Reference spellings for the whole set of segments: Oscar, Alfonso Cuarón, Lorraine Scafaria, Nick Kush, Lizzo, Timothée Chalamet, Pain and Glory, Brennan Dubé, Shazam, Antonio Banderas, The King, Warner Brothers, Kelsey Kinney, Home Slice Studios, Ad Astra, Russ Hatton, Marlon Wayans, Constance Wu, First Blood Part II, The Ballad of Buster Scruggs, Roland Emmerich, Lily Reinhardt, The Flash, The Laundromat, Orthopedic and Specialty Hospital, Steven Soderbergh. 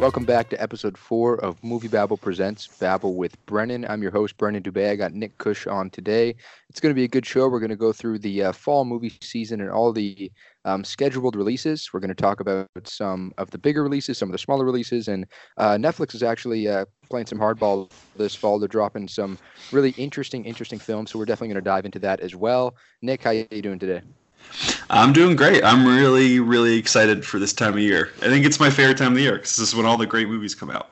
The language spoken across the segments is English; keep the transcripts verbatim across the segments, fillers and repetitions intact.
Welcome back to episode four of Movie Babble Presents Babble with Brennan. I'm your host, Brennan Dubé. I got Nick Kush on today. It's going to be a good show. We're going to go through the uh, fall movie season and all the um, scheduled releases. We're going to talk about some of the bigger releases, some of the smaller releases, and uh, Netflix is actually uh, playing some hardball this fall. They're dropping some really interesting, interesting films, so we're definitely going to dive into that as well. Nick, how are you doing today? I'm doing great. I'm really, really excited for this time of year. I think it's my favorite time of the year because this is when all the great movies come out.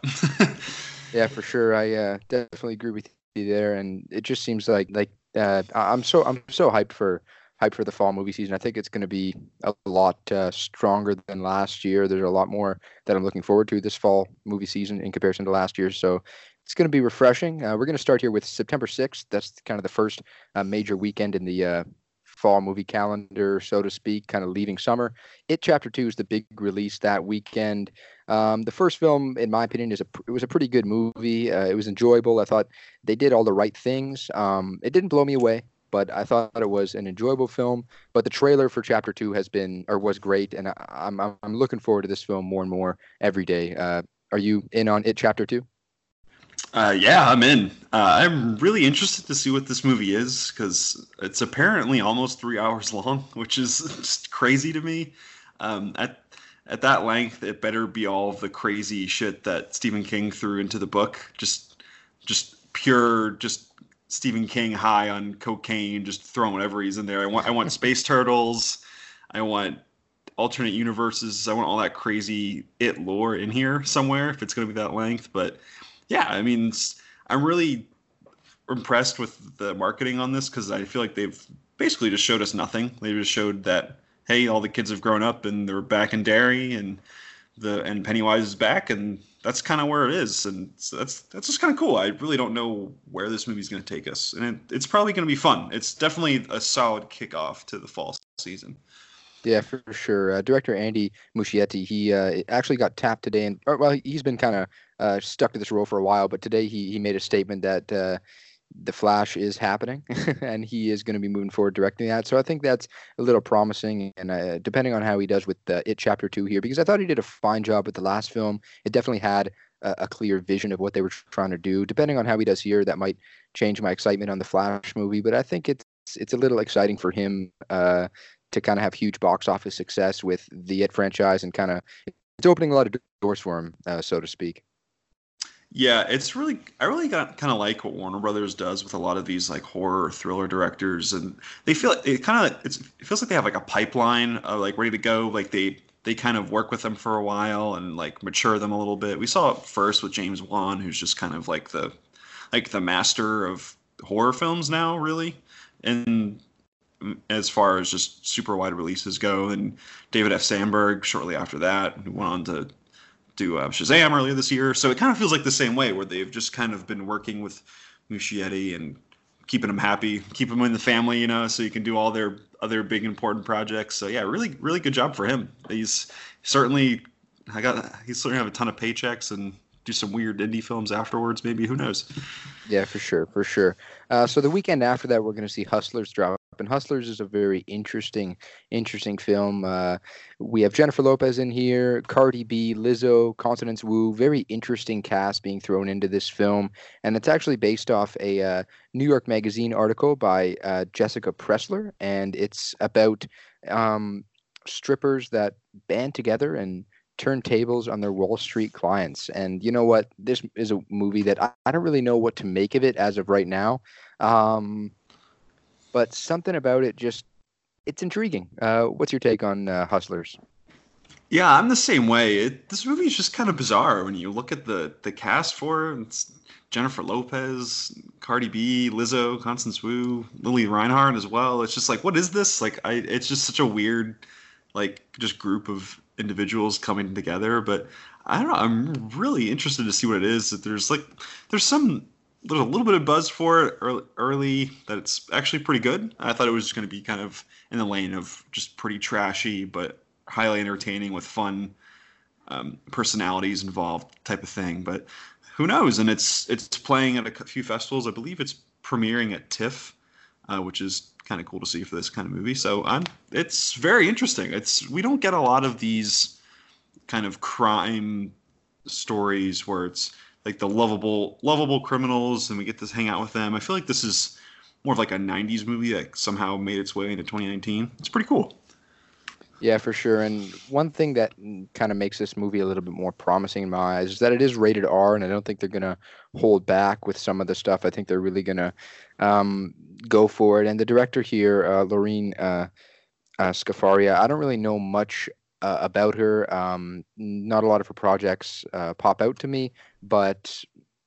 Yeah, for sure. I uh, definitely agree with you there, and it just seems like like uh, I'm so I'm so hyped for hyped for the fall movie season. I think it's going to be a lot uh, stronger than last year. There's a lot more that I'm looking forward to this fall movie season in comparison to last year. So it's going to be refreshing. Uh, we're going to start here with September sixth. That's kind of the first uh, major weekend in the Uh, fall movie calendar, so to speak, kind of leaving summer. It Chapter Two is the big release that weekend. Um, the first film, in my opinion, is a it was a pretty good movie. Uh, it was enjoyable. I thought they did all the right things. Um, it didn't blow me away, but I thought it was an enjoyable film. But the trailer for Chapter Two has been or was great, and I, I'm I'm looking forward to this film more and more every day. Uh, are you in on It Chapter Two? Uh, yeah, I'm in. Uh, I'm really interested to see what this movie is because it's apparently almost three hours long, which is just crazy to me. Um, at at that length, it better be all of the crazy shit that Stephen King threw into the book. Just, just pure, just Stephen King high on cocaine, just throwing whatever he's in there. I want, I want space turtles. I want alternate universes. I want all that crazy It lore in here somewhere if it's going to be that length, but. Yeah, I mean, I'm really impressed with the marketing on this because I feel like they've basically just showed us nothing. They just showed that, hey, all the kids have grown up and they're back in Derry and the and Pennywise is back, and that's kind of where it is. And so that's that's just kind of cool. I really don't know where this movie's going to take us, and it, it's probably going to be fun. It's definitely a solid kickoff to the fall season. Yeah, for sure. Uh, director Andy Muschietti, he uh, actually got tapped today, and or, well, he's been kind of uh, stuck to this role for a while, but today he he made a statement that uh, The Flash is happening, and he is going to be moving forward directing that. So I think that's a little promising, and uh, depending on how he does with uh, It Chapter Two here, because I thought he did a fine job with the last film. It definitely had a, a clear vision of what they were trying to do. Depending on how he does here, that might change my excitement on the Flash movie, but I think it's it's a little exciting for him. Uh, to kind of have huge box office success with the It franchise and kind of it's opening a lot of doors for him, uh, so to speak. Yeah, it's really, I really got kind of like what Warner Brothers does with a lot of these like horror thriller directors. And they feel it kind of, it's, it feels like they have like a pipeline of like ready to go. Like they, they kind of work with them for a while and like mature them a little bit. We saw it first with James Wan, who's just kind of like the, like the master of horror films now really. And, as far as just super wide releases go, and David F. Sandberg shortly after that, who went on to do uh, Shazam earlier this year. So it kind of feels like the same way where they've just kind of been working with Muschietti and keeping him happy, keep him in the family, you know, so you can do all their other big important projects. So yeah, really, really good job for him. He's certainly, I got, he's certainly have a ton of paychecks and do some weird indie films afterwards, maybe, who knows? Yeah, for sure, for sure. Uh, so the weekend after that, we're going to see Hustlers drop. And Hustlers is a very interesting, interesting film. Uh, we have Jennifer Lopez in here, Cardi B, Lizzo, Constance Wu. Very interesting cast being thrown into this film. And it's actually based off a uh, New York Magazine article by uh, Jessica Pressler. And it's about um, strippers that band together and turn tables on their Wall Street clients. And you know what? This is a movie that I, I don't really know what to make of it as of right now. Um But something about it just, it's intriguing. Uh, what's your take on uh, Hustlers? Yeah, I'm the same way. It, this movie is just kind of bizarre when you look at the, the cast for it. It's Jennifer Lopez, Cardi B, Lizzo, Constance Wu, Lily Reinhardt as well. It's just like, what is this? Like, I, it's just such a weird, like, just group of individuals coming together. But I don't know. I'm really interested to see what it is. That there's like, there's some. There's a little bit of buzz for it early, early that it's actually pretty good. I thought it was just going to be kind of in the lane of just pretty trashy, but highly entertaining with fun um, personalities involved type of thing. But who knows? And it's it's playing at a few festivals. I believe it's premiering at TIFF, uh, which is kind of cool to see for this kind of movie. So I'm, it's very interesting. It's we don't get a lot of these kind of crime stories where it's like the lovable, lovable criminals, and we get to hang out with them. I feel like this is more of like a nineties movie that somehow made its way into twenty nineteen. It's pretty cool. Yeah, for sure. And one thing that kind of makes this movie a little bit more promising in my eyes is that it is rated R, and I don't think they're going to hold back with some of the stuff. I think they're really going to um, go for it. And the director here, uh, Lorraine uh, uh, Scafaria, I don't really know much uh, about her. Um, not a lot of her projects uh, pop out to me, but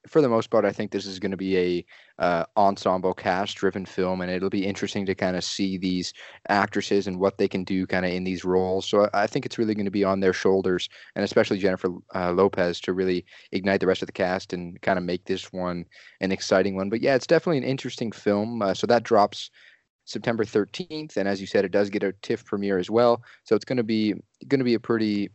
for the most part, I think this is going to be a uh, ensemble cast-driven film, and it'll be interesting to kind of see these actresses and what they can do kind of in these roles. So I, I think it's really going to be on their shoulders, and especially Jennifer uh, Lopez, to really ignite the rest of the cast and kind of make this one an exciting one. But yeah, it's definitely an interesting film. Uh, so that drops September thirteenth, and as you said, it does get a TIFF premiere as well. So it's going to be going to be a pretty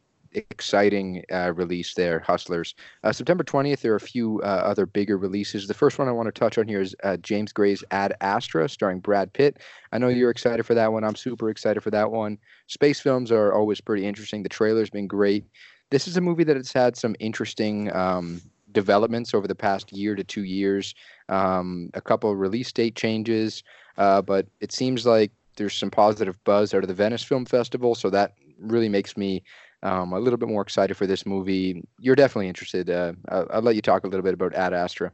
exciting uh, release there, Hustlers. Uh, September twentieth, there are a few uh, other bigger releases. The first one I want to touch on here is uh, James Gray's Ad Astra, starring Brad Pitt. I know you're excited for that one. I'm super excited for that one. Space films are always pretty interesting. The trailer's been great. This is a movie that has had some interesting um, developments over the past year to two years. Um, a couple of release date changes, uh, but it seems like there's some positive buzz out of the Venice Film Festival, so that really makes me Um, a little bit more excited for this movie. You're definitely interested. Uh, I'll, I'll let you talk a little bit about Ad Astra.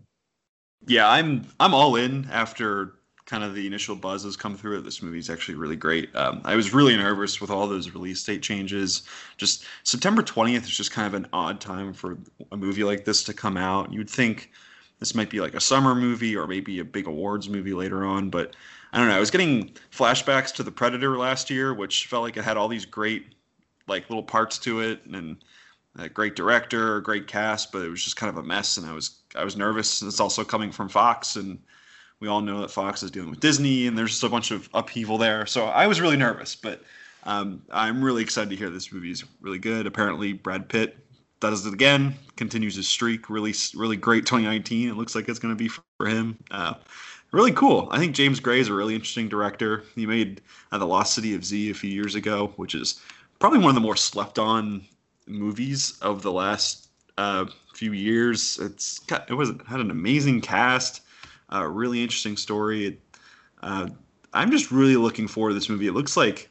Yeah, I'm I'm all in after kind of the initial buzz has come through. This movie is actually really great. Um, I was really nervous with all those release date changes. Just September twentieth is just kind of an odd time for a movie like this to come out. You'd think this might be like a summer movie or maybe a big awards movie later on, but I don't know. I was getting flashbacks to The Predator last year, which felt like it had all these great like little parts to it and a great director, a great cast, but it was just kind of a mess. And I was, I was nervous. And it's also coming from Fox, and we all know that Fox is dealing with Disney, and there's just a bunch of upheaval there. So I was really nervous, but um, I'm really excited to hear this movie is really good. Apparently Brad Pitt does it again, continues his streak, really, really great twenty nineteen. It looks like it's going to be for him. Uh, Really cool. I think James Gray is a really interesting director. He made uh, The Lost City of Z a few years ago, which is probably one of the more slept-on movies of the last uh, few years. It's got, it was it had an amazing cast, a uh, really interesting story. It, uh, I'm just really looking forward to this movie. It looks like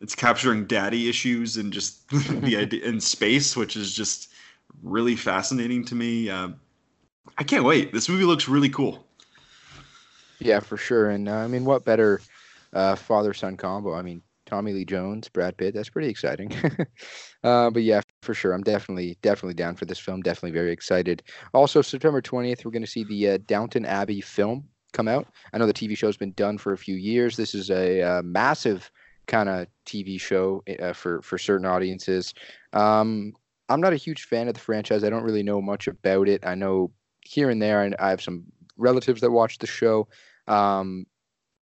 it's capturing daddy issues and just the idea in space, which is just really fascinating to me. Uh, I can't wait. This movie looks really cool. Yeah, for sure. And uh, I mean, what better uh, father-son combo? I mean, Tommy Lee Jones, Brad Pitt. That's pretty exciting. uh, but yeah, for sure. I'm definitely, definitely down for this film. Definitely very excited. Also, September twentieth, we're going to see the uh, Downton Abbey film come out. I know the T V show's been done for a few years. This is a uh, massive kind of T V show uh, for, for certain audiences. Um, I'm not a huge fan of the franchise. I don't really know much about it. I know here and there, and I have some relatives that watch the show. Um,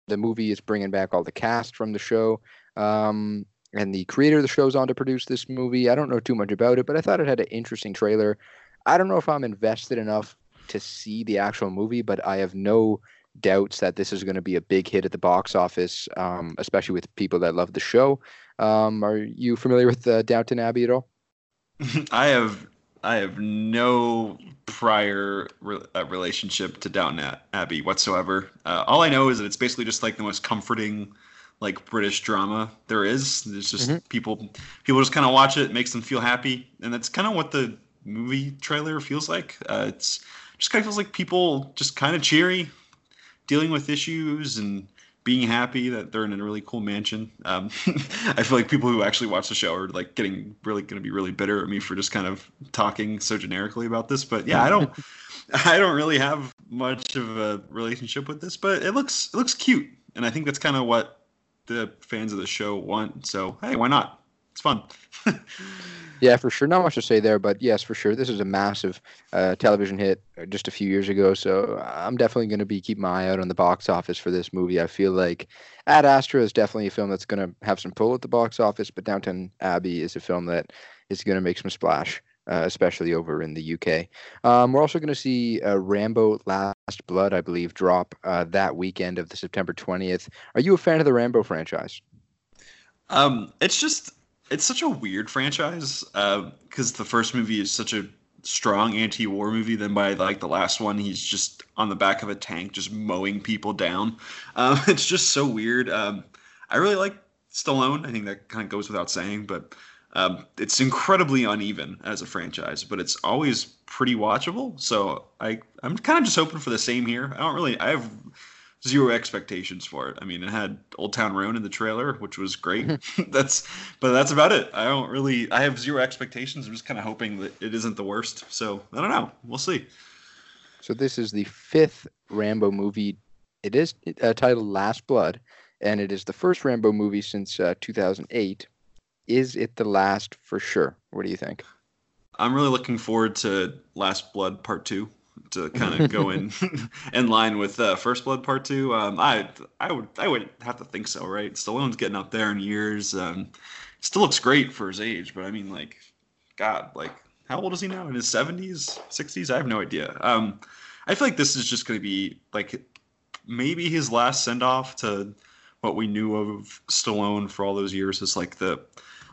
the movie is bringing back all the cast from the show. Um, and the creator of the show's on to produce this movie. I don't know too much about it, but I thought it had an interesting trailer. I don't know if I'm invested enough to see the actual movie, but I have no doubts that this is going to be a big hit at the box office, um, especially with people that love the show. Um, are you familiar with uh, Downton Abbey at all? I have I have no prior re- uh, relationship to Downton Abbey whatsoever. Uh, all I know is that it's basically just like the most comforting like British drama there is. It's just mm-hmm. people, people just kind of watch it. It makes them feel happy. And that's kind of what the movie trailer feels like. Uh, it's just kind of feels like people just kind of cheery, dealing with issues and being happy that they're in a really cool mansion. Um, I feel like people who actually watch the show are like getting really going to be really bitter at me for just kind of talking so generically about this, but yeah, I don't, I don't really have much of a relationship with this, but it looks, it looks cute. And I think that's kind of what the fans of the show want. So, hey, why not? It's fun. Yeah, for sure. Not much to say there, but yes, for sure. This is a massive uh, television hit just a few years ago. So I'm definitely going to be keeping my eye out on the box office for this movie. I feel like Ad Astra is definitely a film that's going to have some pull at the box office, but Downton Abbey is a film that is going to make some splash, uh, especially over in the U K. Um, we're also going to see uh, Rambo Last Blood, I believe, drop uh, that weekend of the September twentieth. Are you a fan of the Rambo franchise? Um, it's just, it's such a weird franchise because uh, the first movie is such a strong anti-war movie, then by like the last one he's just on the back of a tank just mowing people down. Um, it's just so weird. Um, I really like Stallone. I think that kind of goes without saying, but um, it's incredibly uneven as a franchise, but it's always pretty watchable. So I, I'm kind of just hoping for the same here. I don't really, I have zero expectations for it. I mean, it had Old Town Road in the trailer, which was great. that's, but that's about it. I don't really, I have zero expectations. I'm just kind of hoping that it isn't the worst. So I don't know. We'll see. So this is the fifth Rambo movie. It is uh, titled Last Blood, and it is the first Rambo movie since uh, two thousand eight. Is it the last for sure? What do you think? I'm really looking forward to Last Blood Part Two, to kind of go in in line with uh, First Blood Part Two. Um, I I would I would have to think so, right? Stallone's getting up there in years. Um, still looks great for his age, but I mean, like, God, like, how old is he now? In his seventies, sixties? I have no idea. Um, I feel like this is just going to be like maybe his last send off to what we knew of Stallone for all those years as like the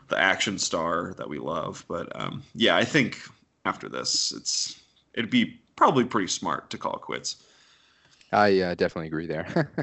the action star that we love. But um, yeah, I think after this, it's it'd be probably pretty smart to call it quits. I uh, definitely agree there.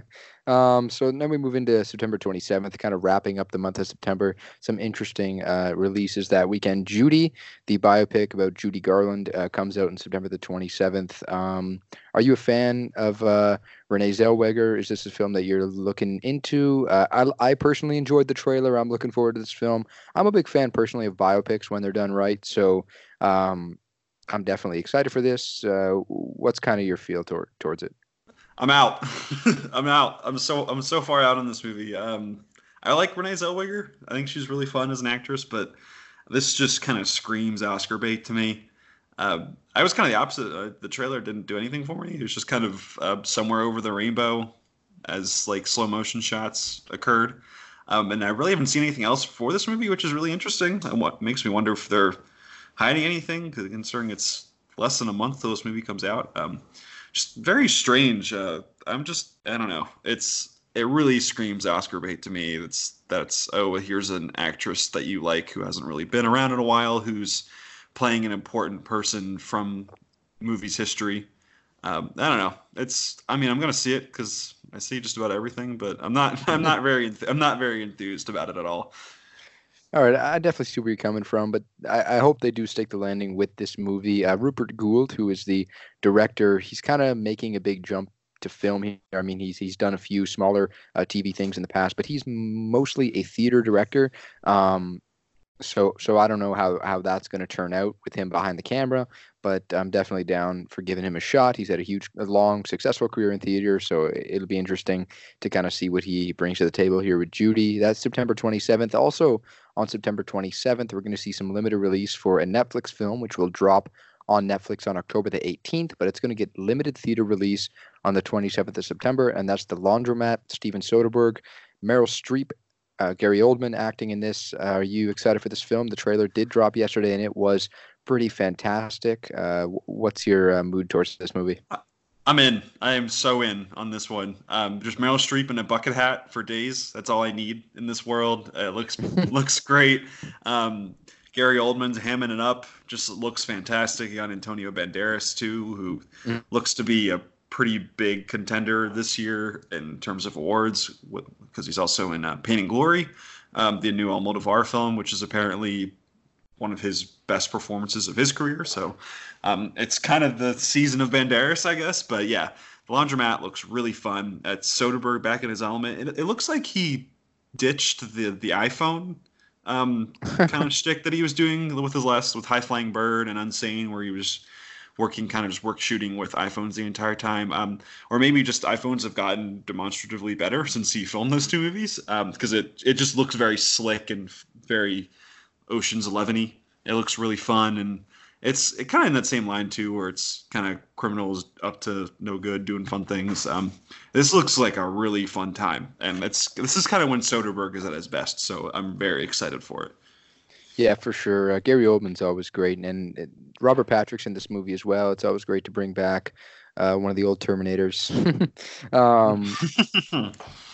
um, so then we move into September twenty-seventh, kind of wrapping up the month of September. Some interesting uh, releases that weekend. Judy, the biopic about Judy Garland, uh, comes out on September the twenty-seventh. Um, are you a fan of uh, René Zellweger? Is this a film that you're looking into? Uh, I, I personally enjoyed the trailer. I'm looking forward to this film. I'm a big fan personally of biopics when they're done right. So um, I'm definitely excited for this. Uh, what's kind of your feel tor- towards it? I'm out. I'm out. I'm so I'm so far out on this movie. Um, I like Renee Zellweger. I think she's really fun as an actress, but this just kind of screams Oscar bait to me. Uh, I was kind of the opposite. Uh, the trailer didn't do anything for me. It was just kind of uh, somewhere over the rainbow as like slow motion shots occurred. Um, and I really haven't seen anything else for this movie, which is really interesting. And what makes me wonder if they're hiding anything, considering it's less than a month till this movie comes out. Um, Just very strange. Uh, I'm just, I don't know. It's, it really screams Oscar bait to me. That's, that's, oh, here's an actress that you like who hasn't really been around in a while, who's playing an important person from movies history. Um, I don't know. It's, I mean, I'm going to see it because I see just about everything, but I'm not, I'm not very, I'm not very enthused about it at all. All right, I definitely see where you're coming from, but I, I hope they do stick the landing with this movie. Uh, Rupert Gould, who is the director, he's kind of making a big jump to film here. I mean, he's he's done a few smaller uh, T V things in the past, but he's mostly a theater director. Um, so so I don't know how, how that's going to turn out with him behind the camera, but I'm definitely down for giving him a shot. He's had a huge, a long, successful career in theater, so it'll be interesting to kind of see what he brings to the table here with Judy. That's September twenty-seventh. Also, on September twenty-seventh, we're going to see some limited release for a Netflix film, which will drop on Netflix on October the eighteenth, but it's going to get limited theater release on the twenty-seventh of September, and that's The Laundromat, Steven Soderbergh, Meryl Streep, uh, Gary Oldman acting in this. Uh, are you excited for this film? The trailer did drop yesterday, and it was pretty fantastic. Uh, what's your uh, mood towards this movie? I'm in. I am so in on this one. Um, just Meryl Streep in a bucket hat for days. That's all I need in this world. It looks looks great. Um, Gary Oldman's hamming it up. Just looks fantastic. You got Antonio Banderas, too, who mm. looks to be a pretty big contender this year in terms of awards, because he's also in uh, Pain and Glory, um, the new Almodovar film, which is apparently one of his best performances of his career. So um, it's kind of the season of Banderas, I guess. But yeah, The Laundromat looks really fun. It's Soderbergh back in his element. It, it looks like he ditched the the iPhone um, kind of shtick that he was doing with his last, with High Flying Bird and Unsane, where he was working kind of just work shooting with iPhones the entire time. Um, or maybe just iPhones have gotten demonstratively better since he filmed those two movies, because um, it, it just looks very slick and very Ocean's Eleven-y. It looks really fun, and it's it kind of in that same line too, where it's kind of criminals up to no good doing fun things. Um, this looks like a really fun time, and it's this is kind of when Soderbergh is at his best. So I'm very excited for it. Yeah, for sure. Uh, Gary Oldman's always great, and, and Robert Patrick's in this movie as well. It's always great to bring back Uh, one of the old Terminators. um,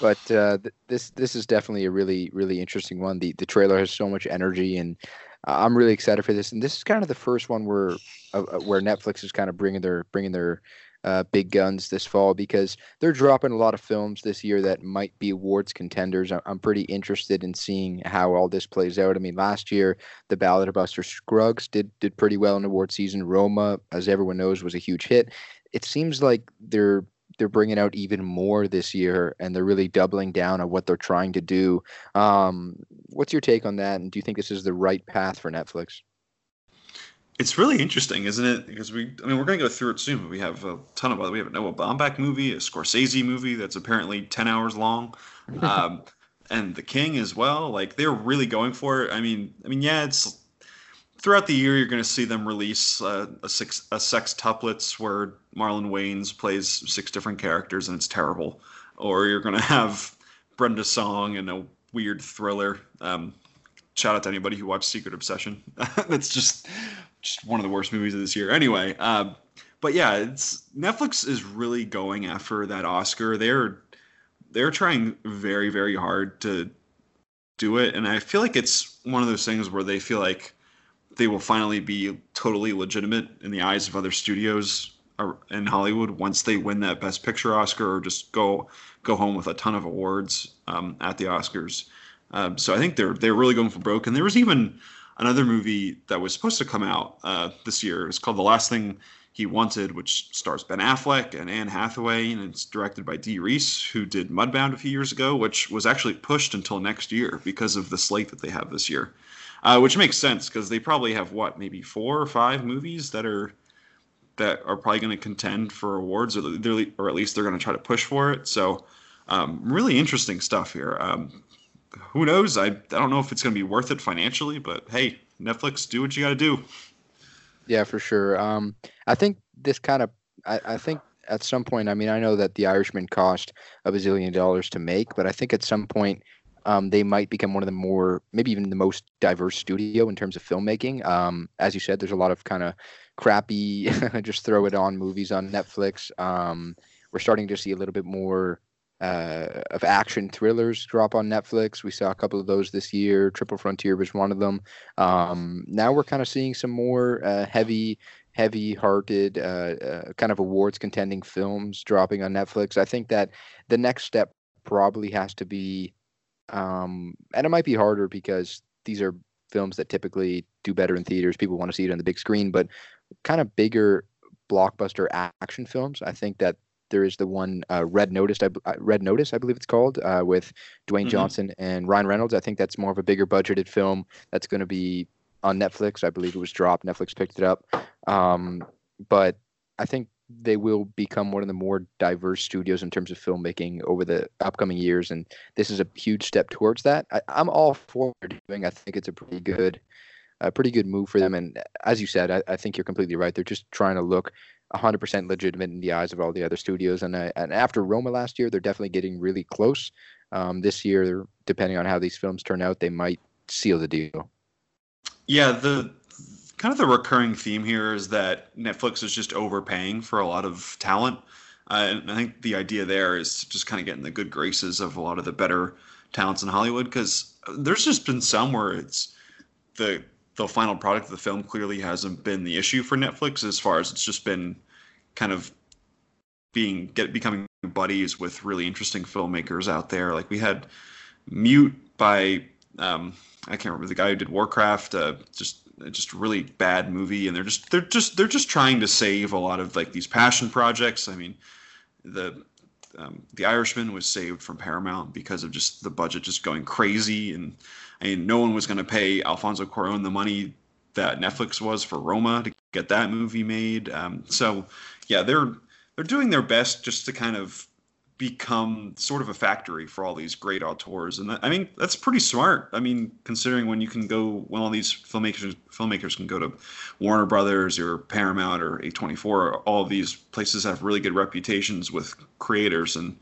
but uh, th- this this is definitely a really, really interesting one. The the trailer has so much energy, and I'm really excited for this, and this is kind of the first one where uh, where Netflix is kind of bringing their bringing their uh, big guns this fall, because they're dropping a lot of films this year that might be awards contenders. I'm pretty interested in seeing how all this plays out. I mean, last year, The Ballad of Buster Scruggs did did pretty well in award season. Roma, as everyone knows, was a huge hit. It seems like they're they're bringing out even more this year, and they're really doubling down on what they're trying to do. Um, what's your take on that? And do you think this is the right path for Netflix? It's really interesting, isn't it? Because we, I mean, we're going to go through it soon, but we have a ton of other, we have a Noah Baumbach movie, a Scorsese movie that's apparently ten hours long. Um, and The King as well. Like, they're really going for it. I mean, I mean, yeah, it's, throughout the year, you're going to see them release uh, a, six, a sextuplets where Marlon Wayans plays six different characters and it's terrible. Or you're going to have Brenda Song and a weird thriller. Um, shout out to anybody who watched Secret Obsession. That's just just one of the worst movies of this year. Anyway, uh, but yeah, it's Netflix is really going after that Oscar. They're they're trying very, very hard to do it. And I feel like it's one of those things where they feel like they will finally be totally legitimate in the eyes of other studios in Hollywood once they win that Best Picture Oscar, or just go go home with a ton of awards um, at the Oscars. Um, so I think they're they're really going for broke. And there was even another movie that was supposed to come out uh, this year. It's called The Last Thing He Wanted, which stars Ben Affleck and Anne Hathaway, and it's directed by Dee Reese, who did Mudbound a few years ago, which was actually pushed until next year because of the slate that they have this year. Uh, which makes sense, because they probably have, what, maybe four or five movies that are that are probably going to contend for awards, or they're, or at least they're going to try to push for it. So um, really interesting stuff here. Um, who knows? I, I don't know if it's going to be worth it financially, but hey, Netflix, do what you got to do. Yeah, for sure. Um, I think this kind of I, I think at some point, I mean, I know that The Irishman cost a bazillion dollars to make, but I think at some point, Um, they might become one of the more, maybe even the most diverse studio in terms of filmmaking. Um, as you said, there's a lot of kind of crappy, just throw it on movies on Netflix. Um, we're starting to see a little bit more uh, of action thrillers drop on Netflix. We saw a couple of those this year. Triple Frontier was one of them. Um, now we're kind of seeing some more uh, heavy heavy-hearted, uh, uh, kind of awards-contending films dropping on Netflix. I think that the next step probably has to be, Um, and it might be harder because these are films that typically do better in theaters. People want to see it on the big screen, but kind of bigger blockbuster action films. I think that there is the one uh, Red Notice, I, Red Notice, I believe it's called, uh, with Dwayne mm-hmm. Johnson and Ryan Reynolds. I think that's more of a bigger budgeted film that's going to be on Netflix. I believe it was dropped. Netflix picked it up. Um, but I think they will become one of the more diverse studios in terms of filmmaking over the upcoming years. And this is a huge step towards that. I, I'm all for doing. I think it's a pretty good, a pretty good move for them. And as you said, I, I think you're completely right. They're just trying to look one hundred percent legitimate in the eyes of all the other studios. And, I, and after Roma last year, they're definitely getting really close. Um, this year, depending on how these films turn out, they might seal the deal. Yeah. The, Kind of the recurring theme here is that Netflix is just overpaying for a lot of talent. Uh, and I think the idea there is just kind of getting the good graces of a lot of the better talents in Hollywood, because there's just been some where it's the the final product of the film clearly hasn't been the issue for Netflix, as far as it's just been kind of being get becoming buddies with really interesting filmmakers out there. Like we had Mute by, um, I can't remember the guy who did Warcraft, uh, just just really bad movie, and they're just they're just they're just trying to save a lot of like these passion projects. I mean, the um, The Irishman was saved from Paramount because of just the budget just going crazy, and I mean, no one was going to pay Alfonso Cuarón the money that Netflix was for Roma to get that movie made. Um, so yeah, they're they're doing their best just to kind of become sort of a factory for all these great auteurs. And that, I mean, that's pretty smart. I mean, considering when you can go, when all these filmmakers filmmakers can go to Warner Brothers or Paramount or A twenty-four, all these places have really good reputations with creators. And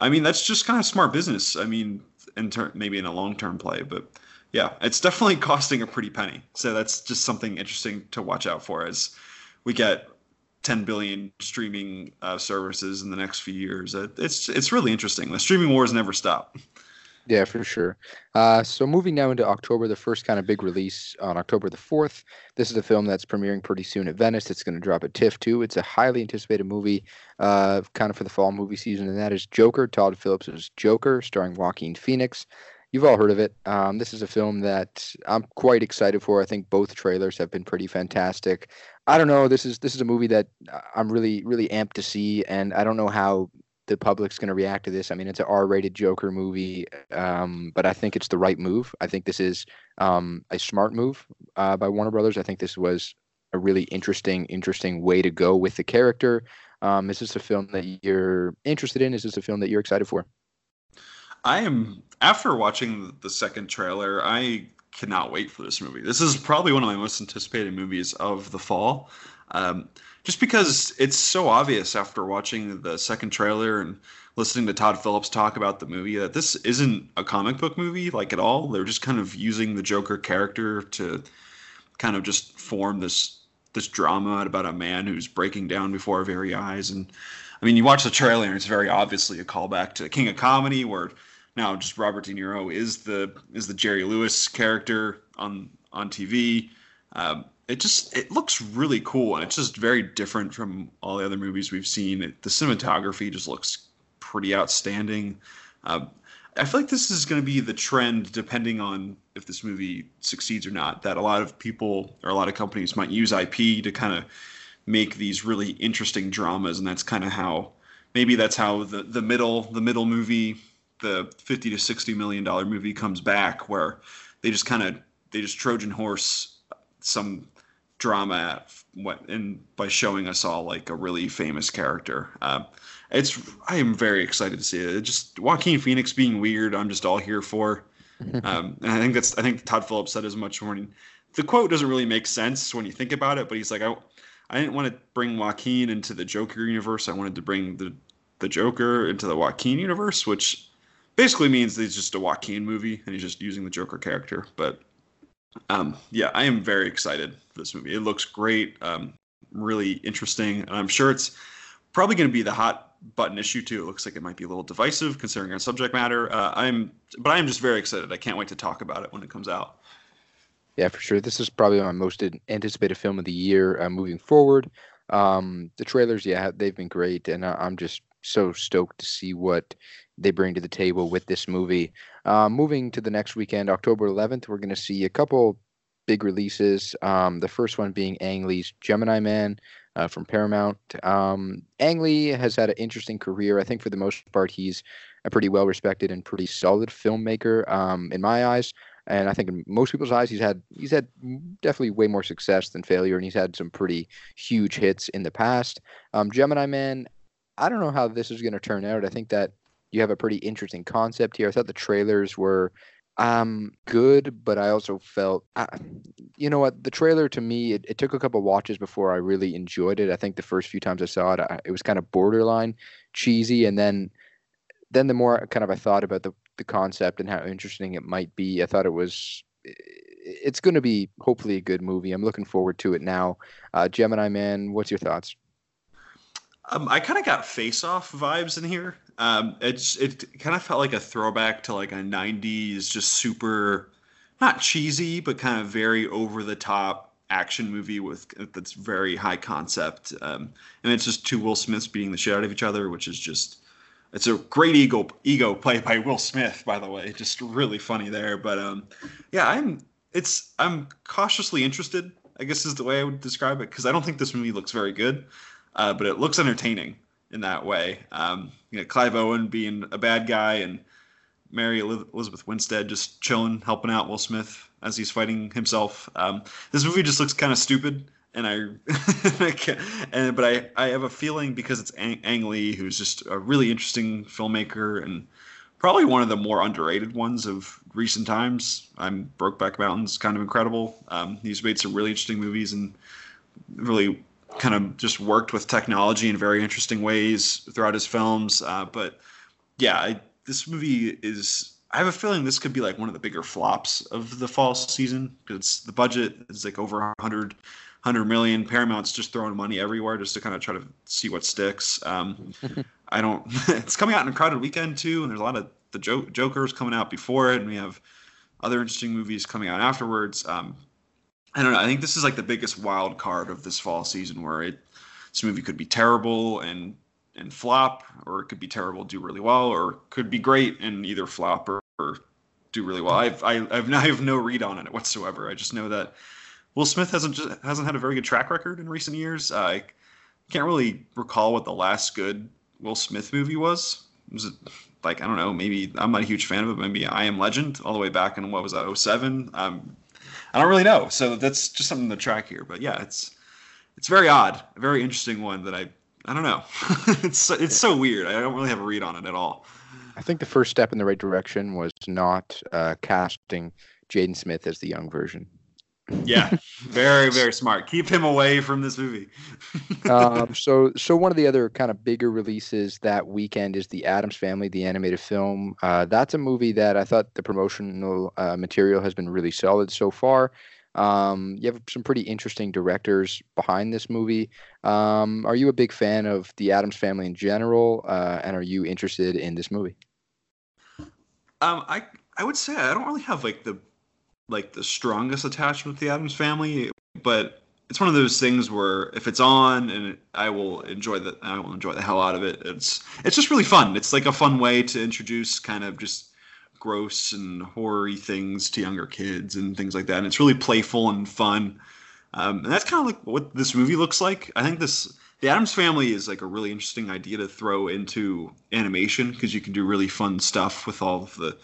I mean, that's just kind of smart business. I mean, in ter- maybe in a long-term play, but yeah, it's definitely costing a pretty penny. So that's just something interesting to watch out for as we get ten billion streaming uh, services in the next few years. It's it's really interesting. The streaming wars never stop. Yeah, for sure. Uh, so moving now into October, the first kind of big release on October the fourth. This is a film that's premiering pretty soon at Venice. It's going to drop at TIFF, too. It's a highly anticipated movie uh, kind of for the fall movie season, and that is Joker, Todd Phillips' Joker, starring Joaquin Phoenix. You've all heard of it. Um, this is a film that I'm quite excited for. I think both trailers have been pretty fantastic. I don't know. This is this is a movie that I'm really, really amped to see, and I don't know how the public's going to react to this. I mean, it's an R rated Joker movie, um, but I think it's the right move. I think this is um, a smart move uh, by Warner Brothers. I think this was a really interesting, interesting way to go with the character. Um, is this a film that you're interested in? Is this a film that you're excited for? I am. After watching the second trailer, I cannot wait for this movie. This is probably one of my most anticipated movies of the fall. Um, just because it's so obvious after watching the second trailer and listening to Todd Phillips talk about the movie that this isn't a comic book movie, like, at all. They're just kind of using the Joker character to kind of just form this this drama about a man who's breaking down before our very eyes. And I mean, you watch the trailer and it's very obviously a callback to King of Comedy, where now just Robert De Niro is the is the Jerry Lewis character on on T V. Um, It just, it looks really cool, and it's just very different from all the other movies we've seen. It, the cinematography just looks pretty outstanding. Uh, I feel like this is going to be the trend, depending on if this movie succeeds or not, that a lot of people or a lot of companies might use I P to kind of make these really interesting dramas. And that's kind of how, maybe that's how the, the middle, the middle movie, the fifty to sixty million dollars movie comes back, where they just kind of, they just Trojan horse some drama what and by showing us all like a really famous character. Um, it's I am very excited to see it. It just Joaquin Phoenix being weird, I'm just all here for. Um, and I think that's I think Todd Phillips said as much when the quote doesn't really make sense when you think about it, but he's like, I I didn't want to bring Joaquin into the Joker universe. I wanted to bring the the Joker into the Joaquin universe, which basically means that it's just a Joaquin movie and he's just using the Joker character. But Um, yeah, I am very excited for this movie. It looks great, um, really interesting, and I'm sure it's probably going to be the hot button issue too. It looks like it might be a little divisive considering our subject matter. Uh, I'm, but I am just very excited. I can't wait to talk about it when it comes out. Yeah, for sure. This is probably my most anticipated film of the year uh, moving forward. Um, the trailers, yeah, they've been great, and I- I'm just so stoked to see what they bring to the table with this movie. Uh, moving to the next weekend, October eleventh, we're going to see a couple big releases. Um, the first one being Ang Lee's Gemini Man uh, from Paramount. Um, Ang Lee has had an interesting career. I think for the most part, he's a pretty well-respected and pretty solid filmmaker um, in my eyes. And I think in most people's eyes, he's had he's had definitely way more success than failure, and he's had some pretty huge hits in the past. Um, Gemini Man, I don't know how this is going to turn out. I think that you have a pretty interesting concept here. I thought the trailers were um, good, but I also felt, uh, you know what, the trailer to me, it, it took a couple watches before I really enjoyed it. I think the first few times I saw it, I, it was kind of borderline cheesy. And then then the more kind of I thought about the, the concept and how interesting it might be, I thought it was, it's going to be hopefully a good movie. I'm looking forward to it now. Uh, Gemini Man, what's your thoughts? Um, I kind of got Face-Off vibes in here. Um, it's it kind of felt like a throwback to like a nineties, just super, not cheesy, but kind of very over the top action movie with that's very high concept. Um, and it's just two Will Smiths beating the shit out of each other, which is just, it's a great ego ego play by Will Smith, by the way, just really funny there. But um, yeah, I'm it's I'm cautiously interested, I guess is the way I would describe it, because I don't think this movie looks very good. Uh, but it looks entertaining in that way. Um, you know, Clive Owen being a bad guy and Mary Elizabeth Winstead just chilling, helping out Will Smith as he's fighting himself. Um, this movie just looks kind of stupid, and I, I can't, and but I, I have a feeling because it's Ang, Ang Lee, who's just a really interesting filmmaker and probably one of the more underrated ones of recent times. I'm Brokeback Mountain's kind of incredible. Um, he's made some really interesting movies and really kind of just worked with technology in very interesting ways throughout his films. Uh, but yeah, I, this movie is, I have a feeling this could be like one of the bigger flops of the fall season, because the budget is like over one hundred million. Paramount's just throwing money everywhere just to kind of try to see what sticks. Um, I don't, it's coming out in a crowded weekend too. And there's a lot of the jo- Joker's coming out before it, and we have other interesting movies coming out afterwards. Um, I don't know. I think this is like the biggest wild card of this fall season, where it, this movie could be terrible and and flop, or it could be terrible, do really well, or could be great and either flop or, or do really well. I've I, I've I have no read on it whatsoever. I just know that Will Smith hasn't just, hasn't had a very good track record in recent years. Uh, I can't really recall what the last good Will Smith movie was. Was it like, I don't know, maybe I'm not a huge fan of it, but maybe I Am Legend all the way back in, what was that, oh seven? Um, I don't really know. So that's just something to track here. But yeah, it's it's very odd, a very interesting one that I I don't know. it's so, it's so weird. I don't really have a read on it at all. I think the first step in the right direction was not uh, casting Jaden Smith as the young version. Yeah, very, very smart. Keep him away from this movie. um, so so one of the other kind of bigger releases that weekend is The Addams Family, the animated film. Uh, that's a movie that I thought the promotional uh, material has been really solid so far. Um, you have some pretty interesting directors behind this movie. Um, are you a big fan of The Addams Family in general, uh, and are you interested in this movie? Um, I I would say I don't really have like the like the strongest attachment to The Addams Family, but it's one of those things where if it's on, and it, I will enjoy the I will enjoy the hell out of it. It's it's just really fun. It's like a fun way to introduce kind of just gross and horror-y things to younger kids and things like that. And it's really playful and fun. Um, and that's kind of like what this movie looks like. I think this The Addams Family is like a really interesting idea to throw into animation, because you can do really fun stuff with all of the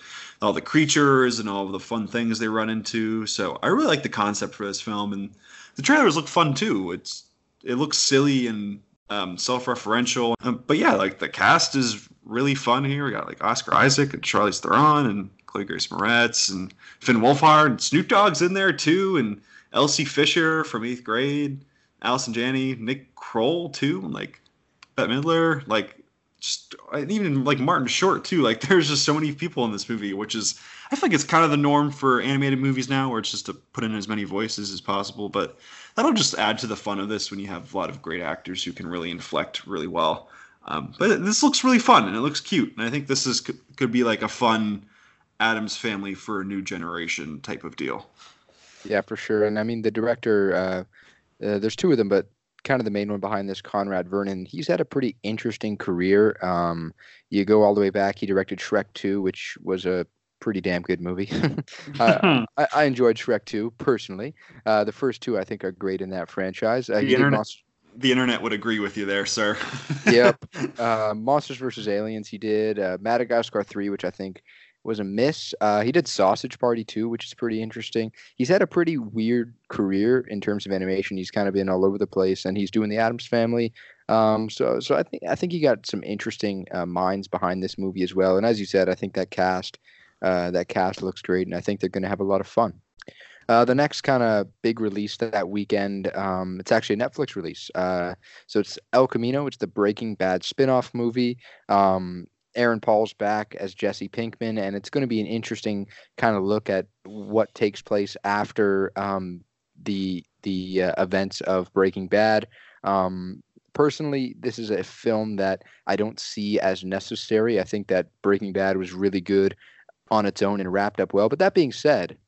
all the creatures and all of the fun things they run into. So I really like the concept for this film, and the trailers look fun too. It's it looks silly and um, self-referential, um, but yeah, like the cast is really fun here. We got like Oscar Isaac and Charlize Theron and Chloe Grace Moretz and Finn Wolfhard, and Snoop Dogg's in there too, and Elsie Fisher from Eighth Grade, Allison Janney, Nick Kroll too, and like Bette Midler, like just and even like Martin Short too. Like there's just so many people in this movie, which is I think it's kind of the norm for animated movies now, where it's just to put in as many voices as possible. But that'll just add to the fun of this when you have a lot of great actors who can really inflect really well. Um, but this looks really fun, and it looks cute. And I think this is could, could be like a fun Addams Family for a new generation type of deal. Yeah, for sure. And I mean, the director, uh, uh, there's two of them, but kind of the main one behind this, Conrad Vernon, he's had a pretty interesting career. Um, you go all the way back. He directed Shrek two, which was a pretty damn good movie. uh, I, I enjoyed Shrek two, personally. Uh, the first two, I think, are great in that franchise. Uh, the internet. The internet would agree with you there, sir. Yep. Uh, Monsters versus Aliens he did. Uh, Madagascar three, which I think was a miss. Uh, he did Sausage Party two, which is pretty interesting. He's had a pretty weird career in terms of animation. He's kind of been all over the place, and he's doing The Addams Family. Um, so so I think I think he got some interesting uh, minds behind this movie as well. And as you said, I think that cast, uh, that cast looks great, and I think they're going to have a lot of fun. Uh, the next kind of big release that weekend, um, it's actually a Netflix release. Uh, so it's El Camino. It's the Breaking Bad spinoff movie. Um, Aaron Paul's back as Jesse Pinkman, and it's going to be an interesting kind of look at what takes place after um, the the uh, events of Breaking Bad. Um, personally, this is a film that I don't see as necessary. I think that Breaking Bad was really good on its own and wrapped up well. But that being said,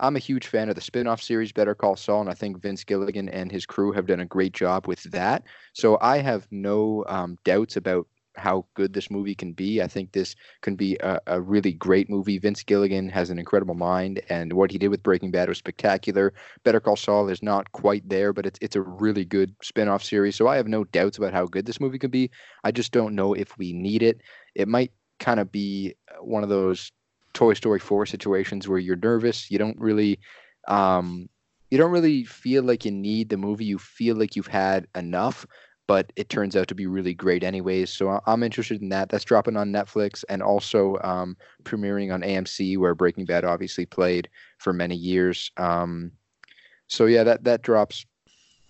I'm a huge fan of the spin-off series Better Call Saul, and I think Vince Gilligan and his crew have done a great job with that. So I have no um, doubts about how good this movie can be. I think this can be a, a really great movie. Vince Gilligan has an incredible mind, and what he did with Breaking Bad was spectacular. Better Call Saul is not quite there, but it's it's a really good spin-off series. So I have no doubts about how good this movie could be. I just don't know if we need it. It might kind of be one of those Toy Story four situations where you're nervous, you don't really um you don't really feel like you need the movie, you feel like you've had enough, but it turns out to be really great anyways. So I'm interested in that. That's dropping on Netflix, and also um premiering on A M C, where Breaking Bad obviously played for many years. Um so yeah, that that drops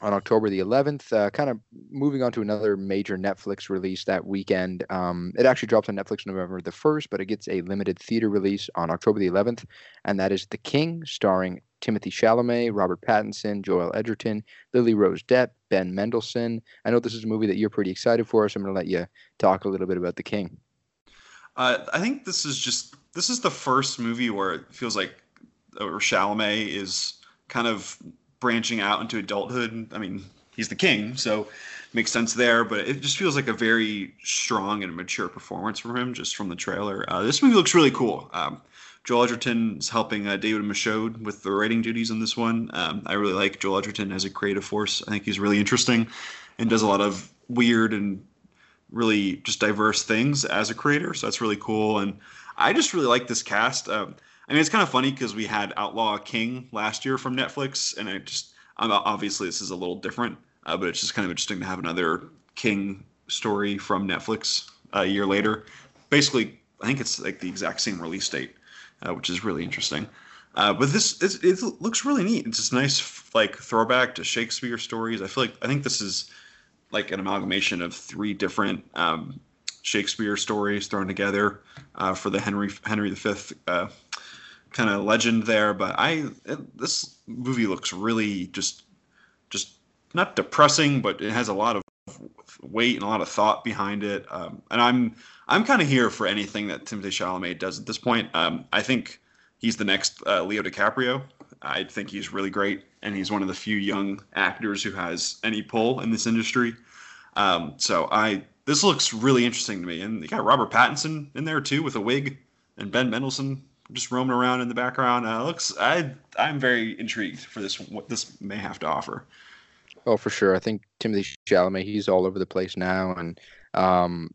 on October the eleventh, uh, kind of moving on to another major Netflix release that weekend. Um, it actually drops on Netflix November the first, but it gets a limited theater release on October the eleventh, and that is The King, starring Timothée Chalamet, Robert Pattinson, Joel Edgerton, Lily Rose Depp, Ben Mendelsohn. I know this is a movie that you're pretty excited for, so I'm going to let you talk a little bit about The King. Uh, I think this is just this is the first movie where it feels like or Chalamet is kind of branching out into adulthood. I mean, he's the king, so it makes sense there. But it just feels like a very strong and mature performance from him, just from the trailer. Uh, this movie looks really cool. Um, Joel Edgerton is helping uh, David Michaud with the writing duties on this one. Um, I really like Joel Edgerton as a creative force. I think he's really interesting and does a lot of weird and really just diverse things as a creator. So that's really cool. And I just really like this cast. Um, I mean, it's kind of funny because we had Outlaw King last year from Netflix. And I just, obviously this is a little different, uh, but it's just kind of interesting to have another King story from Netflix a year later. Basically, I think it's like the exact same release date. Uh, which is really interesting. Uh, but this it's, it looks really neat. It's just nice, like, throwback to Shakespeare stories. I feel like I think this is like an amalgamation of three different um, Shakespeare stories thrown together uh, for the Henry Henry the Fifth uh, kind of legend there. But I it, this movie looks really just just not depressing, but it has a lot of weight and a lot of thought behind it. Um, and I'm I'm kind of here for anything that Timothée Chalamet does at this point. Um, I think he's the next uh, Leo DiCaprio. I think he's really great, and he's one of the few young actors who has any pull in this industry. Um, so I this looks really interesting to me. And you got Robert Pattinson in there too with a wig, and Ben Mendelsohn just roaming around in the background. Uh, looks I I'm very intrigued for this what this may have to offer. Oh, for sure. I think Timothée Chalamet, he's all over the place now, and um,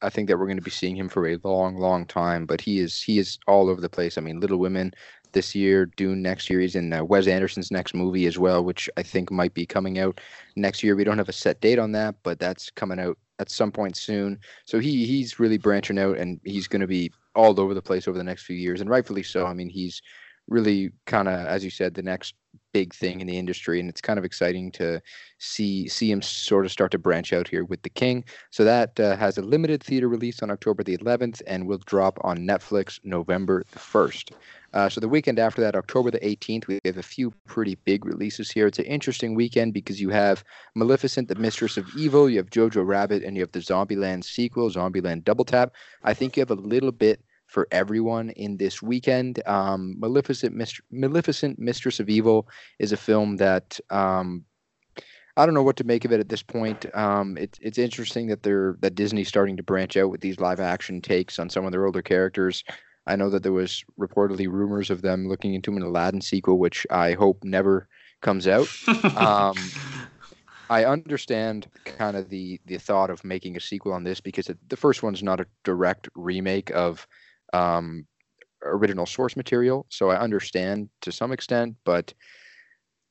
I think that we're going to be seeing him for a long, long time. But he is he is all over the place. I mean, Little Women this year, Dune next year. He's in uh, Wes Anderson's next movie as well, which I think might be coming out next year. We don't have a set date on that, but that's coming out at some point soon. So he he's really branching out, and he's going to be all over the place over the next few years, and rightfully so. I mean, he's really kind of, as you said, the next big thing in the industry, and it's kind of exciting to see see him sort of start to branch out here with The King. So that uh, has a limited theater release on October the eleventh and will drop on Netflix November the first. Uh, so the weekend after that, October the eighteenth, we have a few pretty big releases here. It's an interesting weekend because you have Maleficent, the Mistress of Evil, you have Jojo Rabbit, and you have the Zombieland sequel, Zombieland Double Tap. I think you have a little bit for everyone in this weekend. Um, Maleficent, Mist- Maleficent, Mistress of Evil is a film that um, I don't know what to make of it at this point. Um, it, it's interesting that they're that Disney's starting to branch out with these live action takes on some of their older characters. I know that there was reportedly rumors of them looking into an Aladdin sequel, which I hope never comes out. Um, I understand kind of the the thought of making a sequel on this because it, the first one's not a direct remake of Um, original source material, so I understand to some extent, but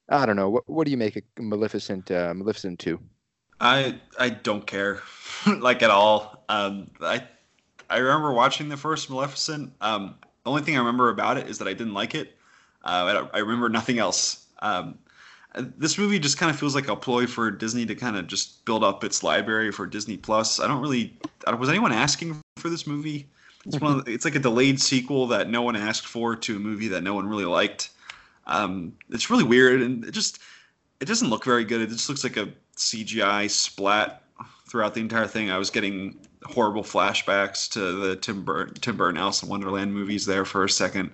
I don't know. What what do you make of Maleficent? Uh, Maleficent two? I I don't care, like at all. Um, I I remember watching the first Maleficent. Um, the only thing I remember about it is that I didn't like it. Uh, I, don't, I remember nothing else. Um, this movie just kind of feels like a ploy for Disney to kind of just build up its library for Disney Plus. I don't really. Was anyone asking for this movie? It's one of the, it's like a delayed sequel that no one asked for to a movie that no one really liked. Um, it's really weird, and it just it doesn't look very good. It just looks like a C G I splat throughout the entire thing. I was getting horrible flashbacks to the Tim Burton, Tim Burton Alice in Wonderland movies there for a second,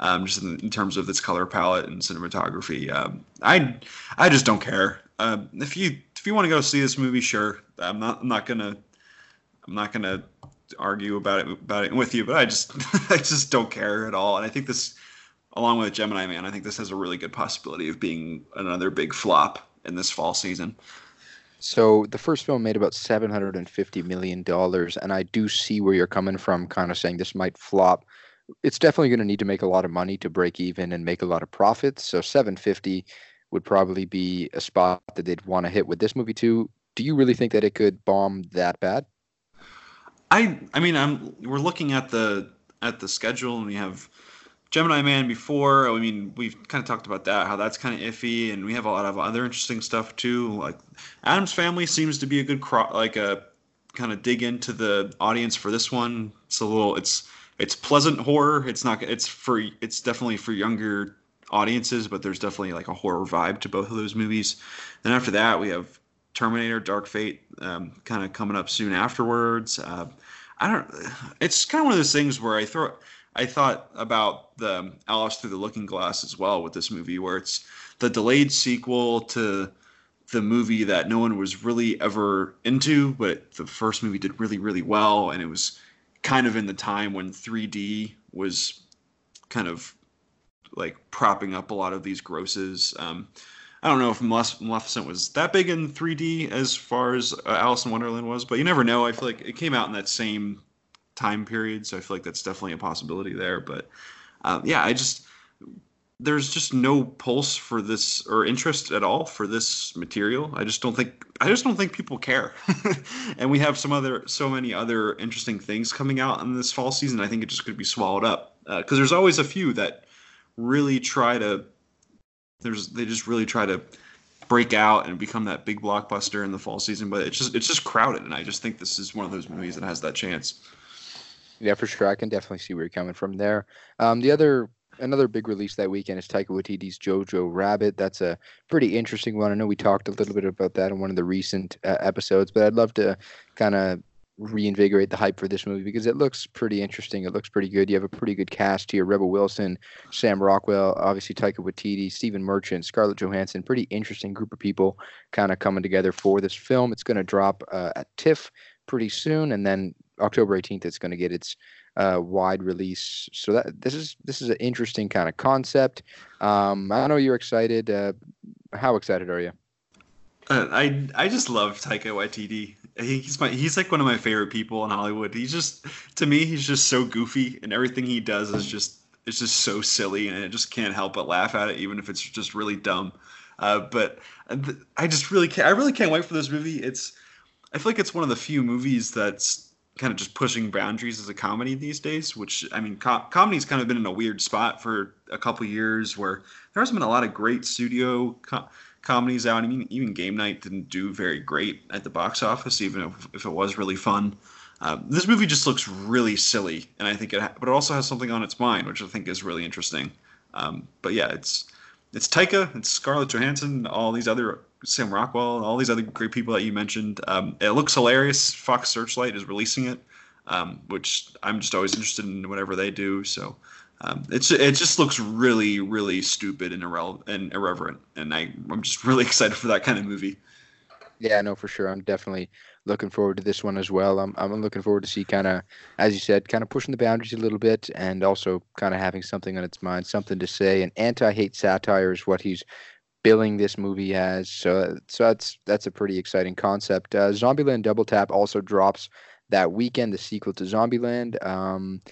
um, just in, in terms of its color palette and cinematography. Um, I I just don't care. Uh, if you if you want to go see this movie, sure. I'm not I'm not gonna I'm not gonna. argue about it about it with you, but I just I just don't care at all. And I think this, along with Gemini Man, I think this has a really good possibility of being another big flop in this fall season. So the first film made about seven hundred fifty million dollars, and I do see where you're coming from, kind of saying this might flop. It's definitely going to need to make a lot of money to break even and make a lot of profits. So seven hundred fifty would probably be a spot that they'd want to hit with this movie too. Do you really think that it could bomb that bad? I I mean I'm we're looking at the at the schedule, and we have Gemini Man before. I mean, we've kind of talked about that, how that's kind of iffy, and we have a lot of other interesting stuff too. Like Addams Family seems to be a good cro- like a kind of dig into the audience for this one. It's a little it's it's pleasant horror. It's not it's for it's definitely for younger audiences, but there's definitely like a horror vibe to both of those movies. Then after that we have Terminator, Dark Fate, um, kind of coming up soon afterwards. Uh, I don't. It's kind of one of those things where I throw. I thought about the Alice Through the Looking Glass as well with this movie, where it's the delayed sequel to the movie that no one was really ever into, but the first movie did really, really well, and it was kind of in the time when three D was kind of like propping up a lot of these grosses. Um, I don't know if Maleficent was that big in three D as far as uh, Alice in Wonderland was, but you never know. I feel like it came out in that same time period, so I feel like that's definitely a possibility there. But um, yeah, I just there's just no pulse for this or interest at all for this material. I just don't think I just don't think people care. And we have some other so many other interesting things coming out in this fall season. I think it just could be swallowed up because uh, there's always a few that really try to. There's they just really try to break out and become that big blockbuster in the fall season, but it's just it's just crowded, and I just think this is one of those movies that has that chance. Yeah, for sure. I can definitely see where you're coming from there. Um, the other another big release that weekend is Taika Waititi's Jojo Rabbit. That's a pretty interesting one. I know we talked a little bit about that in one of the recent uh, episodes, but I'd love to kind of reinvigorate the hype for this movie because it looks pretty interesting. It looks pretty good. You have a pretty good cast here. Rebel Wilson, Sam Rockwell, obviously Taika Waititi, Stephen Merchant, Scarlett Johansson, pretty interesting group of people kind of coming together for this film. It's going to drop uh, at TIFF pretty soon. And then October eighteenth, it's going to get its uh, wide release. So that this is, this is an interesting kind of concept. Um, I know you're excited. Uh, how excited are you? Uh, I I just love Taika Waititi. He, he's my he's like one of my favorite people in Hollywood. He's just to me he's just so goofy, and everything he does is just it's just so silly, and I just can't help but laugh at it, even if it's just really dumb. Uh, but I just really can't, I really can't wait for this movie. It's I feel like it's one of the few movies that's kind of just pushing boundaries as a comedy these days. Which I mean, com- comedy's kind of been in a weird spot for a couple years where there hasn't been a lot of great studio. Com- comedies out. I mean, even Game Night didn't do very great at the box office, even if, if it was really fun. Uh, this movie just looks really silly, and I think it, ha- but it also has something on its mind, which I think is really interesting. Um, but yeah, it's it's Taika, it's Scarlett Johansson, all these other Sam Rockwell, and all these other great people that you mentioned. Um, it looks hilarious. Fox Searchlight is releasing it, um, which I'm just always interested in whatever they do. So. Um, it's it just looks really, really stupid and irrelevant and irreverent, and I I'm just really excited for that kind of movie. Yeah, no, for sure. I'm definitely looking forward to this one as well. I'm I'm looking forward to see kind of, as you said, kind of pushing the boundaries a little bit, and also kind of having something on its mind, something to say. And anti-hate satire is what he's billing this movie as. So so that's that's a pretty exciting concept. Uh, Zombieland Double Tap also drops that weekend, the sequel to Zombieland. Um,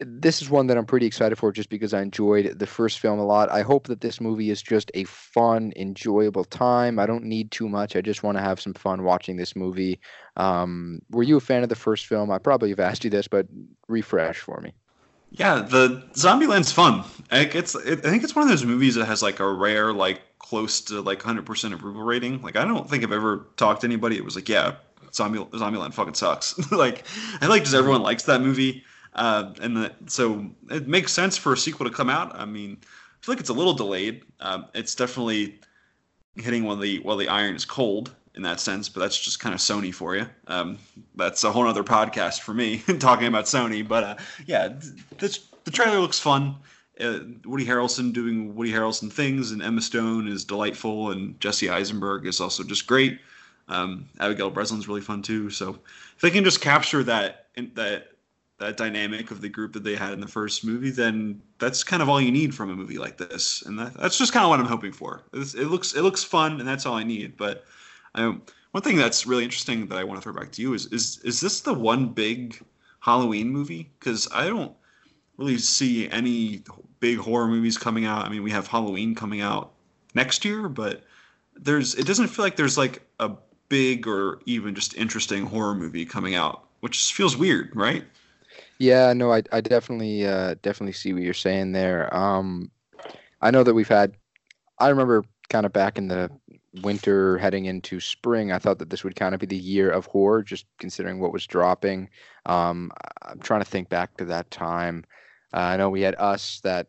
This is one that I'm pretty excited for just because I enjoyed the first film a lot. I hope that this movie is just a fun, enjoyable time. I don't need too much. I just want to have some fun watching this movie. Um, were you a fan of the first film? I probably have asked you this, but refresh for me. Yeah, the Zombieland's fun. It's, it, I think it's one of those movies that has like a rare, like close to like one hundred percent approval rating. Like I don't think I've ever talked to anybody. It was like, yeah, Zombie, Zombieland fucking sucks. Like I feel like just everyone likes that movie. Uh, and the, so it makes sense for a sequel to come out. I mean, I feel like it's a little delayed. Um, it's definitely hitting while the while the iron is cold in that sense, but that's just kind of Sony for you. Um, that's a whole other podcast for me talking about Sony. But uh, yeah, this, the trailer looks fun. Uh, Woody Harrelson doing Woody Harrelson things, and Emma Stone is delightful, and Jesse Eisenberg is also just great. Um, Abigail Breslin's really fun too. So if they can just capture that that. that dynamic of the group that they had in the first movie, then that's kind of all you need from a movie like this. And that, that's just kind of what I'm hoping for. It's, it looks, it looks fun, and that's all I need. But um, one thing that's really interesting that I want to throw back to you is, is, is this the one big Halloween movie? Cause I don't really see any big horror movies coming out. I mean, we have Halloween coming out next year, but there's, it doesn't feel like there's like a big or even just interesting horror movie coming out, which feels weird, right? Yeah, no, I I definitely uh, definitely see what you're saying there. Um, I know that we've had. I remember kind of back in the winter, heading into spring, I thought that this would kind of be the year of horror, just considering what was dropping. Um, I'm trying to think back to that time. Uh, I know we had Us that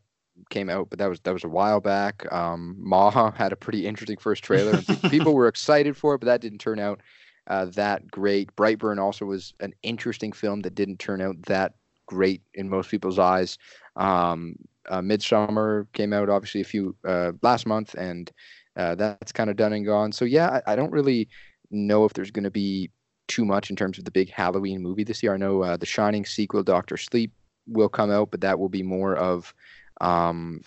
came out, but that was that was a while back. Um, Maha had a pretty interesting first trailer. People were excited for it, but that didn't turn out uh, that great. Brightburn also was an interesting film that didn't turn out that great in most people's eyes. Um, uh, Midsummer came out obviously a few uh, last month, and uh, that's kind of done and gone. So yeah, I, I don't really know if there's going to be too much in terms of the big Halloween movie this year. I know uh, the Shining sequel, Doctor Sleep, will come out, but that will be more of um,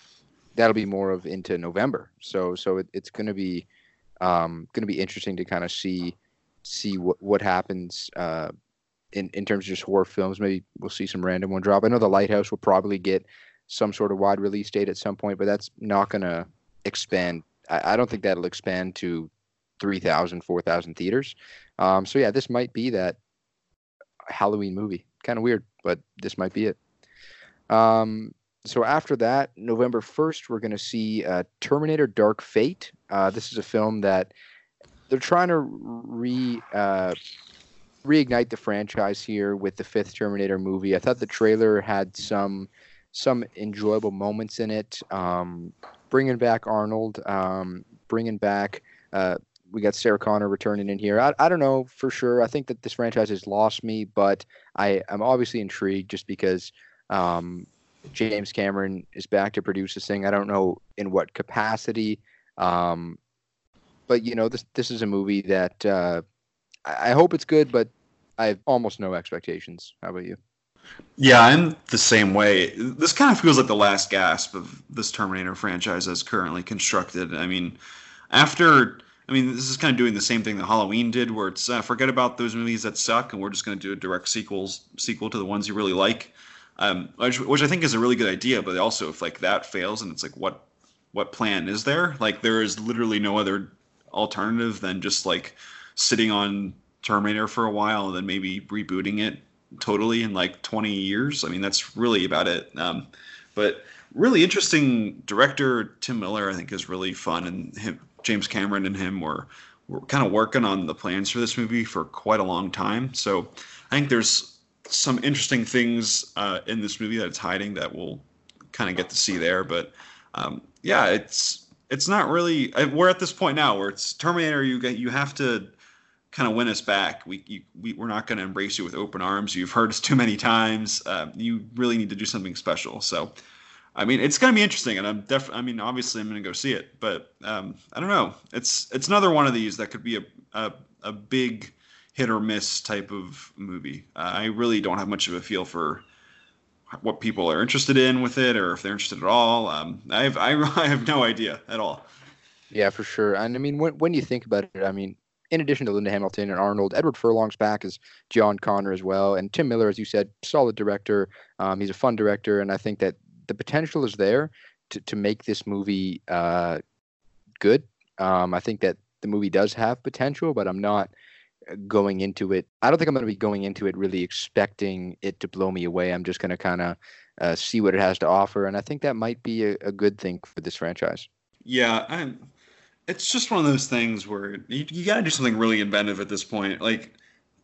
that'll be more of into November. So so it, it's going to be um, going to be interesting to kind of see see what what happens uh, in in terms of just horror films. Maybe we'll see some random one drop. I know The Lighthouse will probably get some sort of wide release date at some point, but that's not going to expand. I, I don't think that'll expand to three thousand, four thousand theaters. Um, so yeah, this might be that Halloween movie. Kind of weird, but this might be it. Um, so after that, November first, we're going to see uh, Terminator Dark Fate. Uh, this is a film that they're trying to re uh, reignite the franchise here with the fifth Terminator movie. I thought the trailer had some some enjoyable moments in it. Um, bringing back Arnold, um, bringing back... Uh, we got Sarah Connor returning in here. I, I don't know for sure. I think that this franchise has lost me, but I am obviously intrigued just because um, James Cameron is back to produce this thing. I don't know in what capacity, um, but you know, this this is a movie that uh, I, I hope it's good, but I have almost no expectations. How about you? Yeah, I'm the same way. This kind of feels like the last gasp of this Terminator franchise as currently constructed. I mean, after... I mean, this is kind of doing the same thing that Halloween did, where it's uh, forget about those movies that suck, and we're just going to do a direct sequels sequel to the ones you really like, um, which, which I think is a really good idea. But also, if like that fails, and it's like, what what plan is there? Like, there is literally no other alternative than just like sitting on Terminator for a while, and then maybe rebooting it totally in like twenty years. I mean, that's really about it. Um, but really interesting director Tim Miller, I think, is really fun, and him. James Cameron and him were, were kind of working on the plans for this movie for quite a long time. So I think there's some interesting things uh, in this movie that it's hiding that we'll kind of get to see there. But um, yeah, it's it's not really. I, we're at this point now where it's Terminator. You get you have to kind of win us back. We you, we we're not going to embrace you with open arms. You've heard us too many times. Uh, you really need to do something special. So. I mean, it's going to be interesting, and I'm def- I mean, obviously, I'm going to go see it, but um, I don't know. It's it's another one of these that could be a a, a big hit or miss type of movie. Uh, I really don't have much of a feel for what people are interested in with it, or if they're interested at all. Um, I have I, I have no idea at all. Yeah, for sure. And I mean, when when you think about it, I mean, in addition to Linda Hamilton and Arnold, Edward Furlong's back as John Connor as well, and Tim Miller, as you said, solid director. Um, he's a fun director, and I think that. The potential is there to, to make this movie uh, good. Um, I think that the movie does have potential, but I'm not going into it. I don't think I'm going to be going into it really expecting it to blow me away. I'm just going to kind of uh, see what it has to offer. And I think that might be a, a good thing for this franchise. Yeah. I'm, it's just one of those things where you, you got to do something really inventive at this point. Like,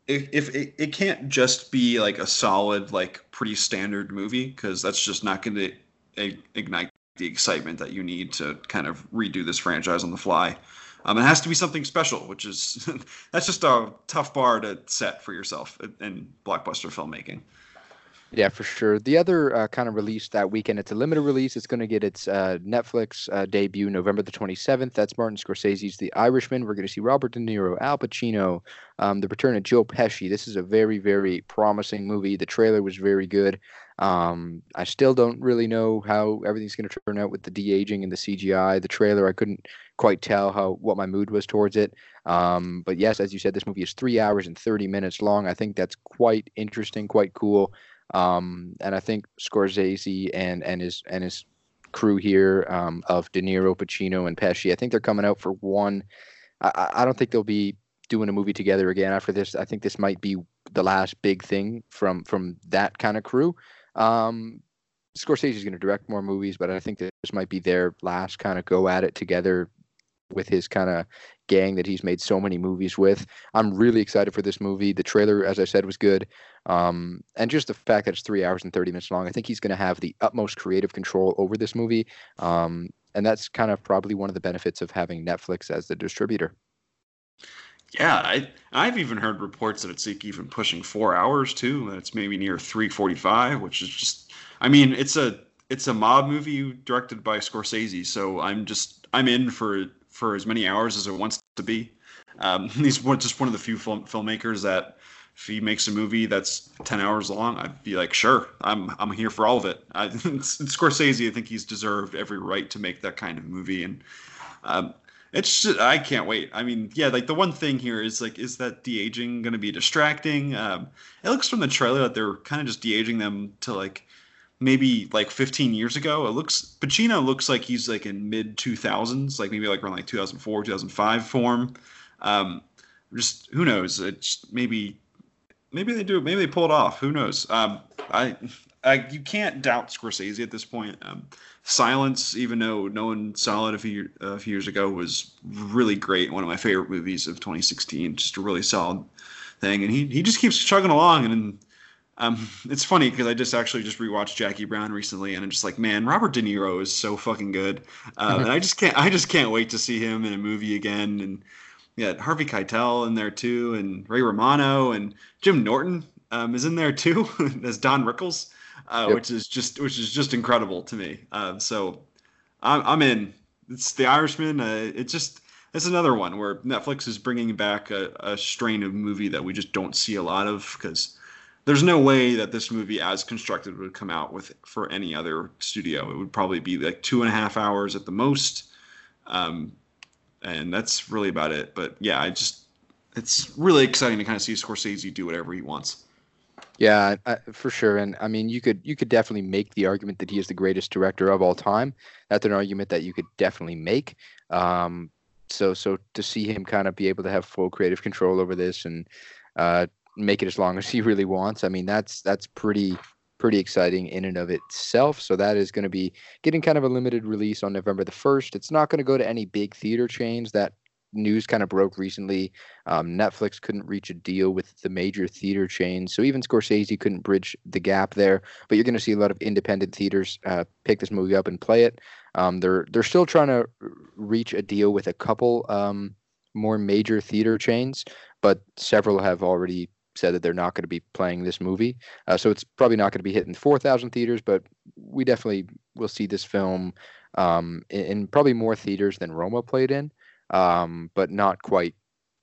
If, if it, it can't just be like a solid, like pretty standard movie, because that's just not going to ignite the excitement that you need to kind of redo this franchise on the fly. Um, it has to be something special, which is that's just a tough bar to set for yourself in blockbuster filmmaking. Yeah, for sure. The other uh, kind of release that weekend, it's a limited release. It's going to get its uh, Netflix uh, debut November the twenty-seventh. That's Martin Scorsese's The Irishman. We're going to see Robert De Niro, Al Pacino, um, the return of Joe Pesci. This is a very, very promising movie. The trailer was very good. Um, I still don't really know how everything's going to turn out with the de-aging and the C G I. The trailer, I couldn't quite tell how what my mood was towards it. Um, but yes, as you said, this movie is three hours and thirty minutes long. I think that's quite interesting, quite cool. Um, and I think Scorsese and, and his and his crew here um, of De Niro, Pacino, and Pesci, I think they're coming out for one. I, I don't think they'll be doing a movie together again after this. I think this might be the last big thing from, from that kind of crew. Um, Scorsese is going to direct more movies, but I think that this might be their last kind of go at it together with his kind of gang that he's made so many movies with. I'm really excited for this movie. The trailer, as I said, was good. Um, and just the fact that it's three hours and thirty minutes long, I think he's going to have the utmost creative control over this movie. Um, and that's kind of probably one of the benefits of having Netflix as the distributor. Yeah, I, I've even heard reports that it's like even pushing four hours too. That it's maybe near three forty-five, which is just, I mean, it's a it's a mob movie directed by Scorsese, so I'm just I'm in for for as many hours as it wants to be. Um, he's just one of the few film, filmmakers that if he makes a movie that's ten hours long, I'd be like, sure, I'm I'm here for all of it. I, it's, it's Scorsese. I think he's deserved every right to make that kind of movie, and um, it's just, I can't wait. I mean, yeah, like the one thing here is like, is that de-aging going to be distracting? Um, it looks from the trailer that they're kind of just de-aging them to like maybe like fifteen years ago. It looks Pacino looks like he's like in mid two thousands, like maybe like around like two thousand four, two thousand five form. Um, just who knows? It's maybe. Maybe they do. Maybe they pull it off. Who knows? Um, I, I, you can't doubt Scorsese at this point. Um, Silence, even though Knowing Solid a few, uh, a few years ago was really great, one of my favorite movies of twenty sixteen. Just a really solid thing, and he he just keeps chugging along. And, and um, it's funny because I just actually just rewatched Jackie Brown recently, and I'm just like, man, Robert De Niro is so fucking good, uh, and I just can't, I just can't wait to see him in a movie again. And yeah, Harvey Keitel in there too, and Ray Romano, and Jim Norton um, is in there too as Don Rickles, uh, yep. which is just which is just incredible to me. Uh, so I'm, I'm in. It's The Irishman. Uh, it's just it's another one where Netflix is bringing back a, a strain of movie that we just don't see a lot of, because there's no way that this movie as constructed would come out with for any other studio. It would probably be like two and a half hours at the most. Um, And that's really about it. But yeah, I just, it's really exciting to kind of see Scorsese do whatever he wants. Yeah, I, for sure. And I mean, you could, you could definitely make the argument that he is the greatest director of all time. That's an argument that you could definitely make. Um, so, so to see him kind of be able to have full creative control over this and uh, make it as long as he really wants. I mean, that's, that's pretty, pretty exciting in and of itself. So that is going to be getting kind of a limited release on November the first. It's not going to go to any big theater chains. That news kind of broke recently. Um, Netflix couldn't reach a deal with the major theater chains, so even Scorsese couldn't bridge the gap there. But you're going to see a lot of independent theaters uh, pick this movie up and play it. Um, they're they're still trying to reach a deal with a couple um, more major theater chains, but several have already said that they're not going to be playing this movie. Uh, so it's probably not going to be hitting four thousand theaters, but we definitely will see this film um, in, in probably more theaters than Roma played in, um, but not quite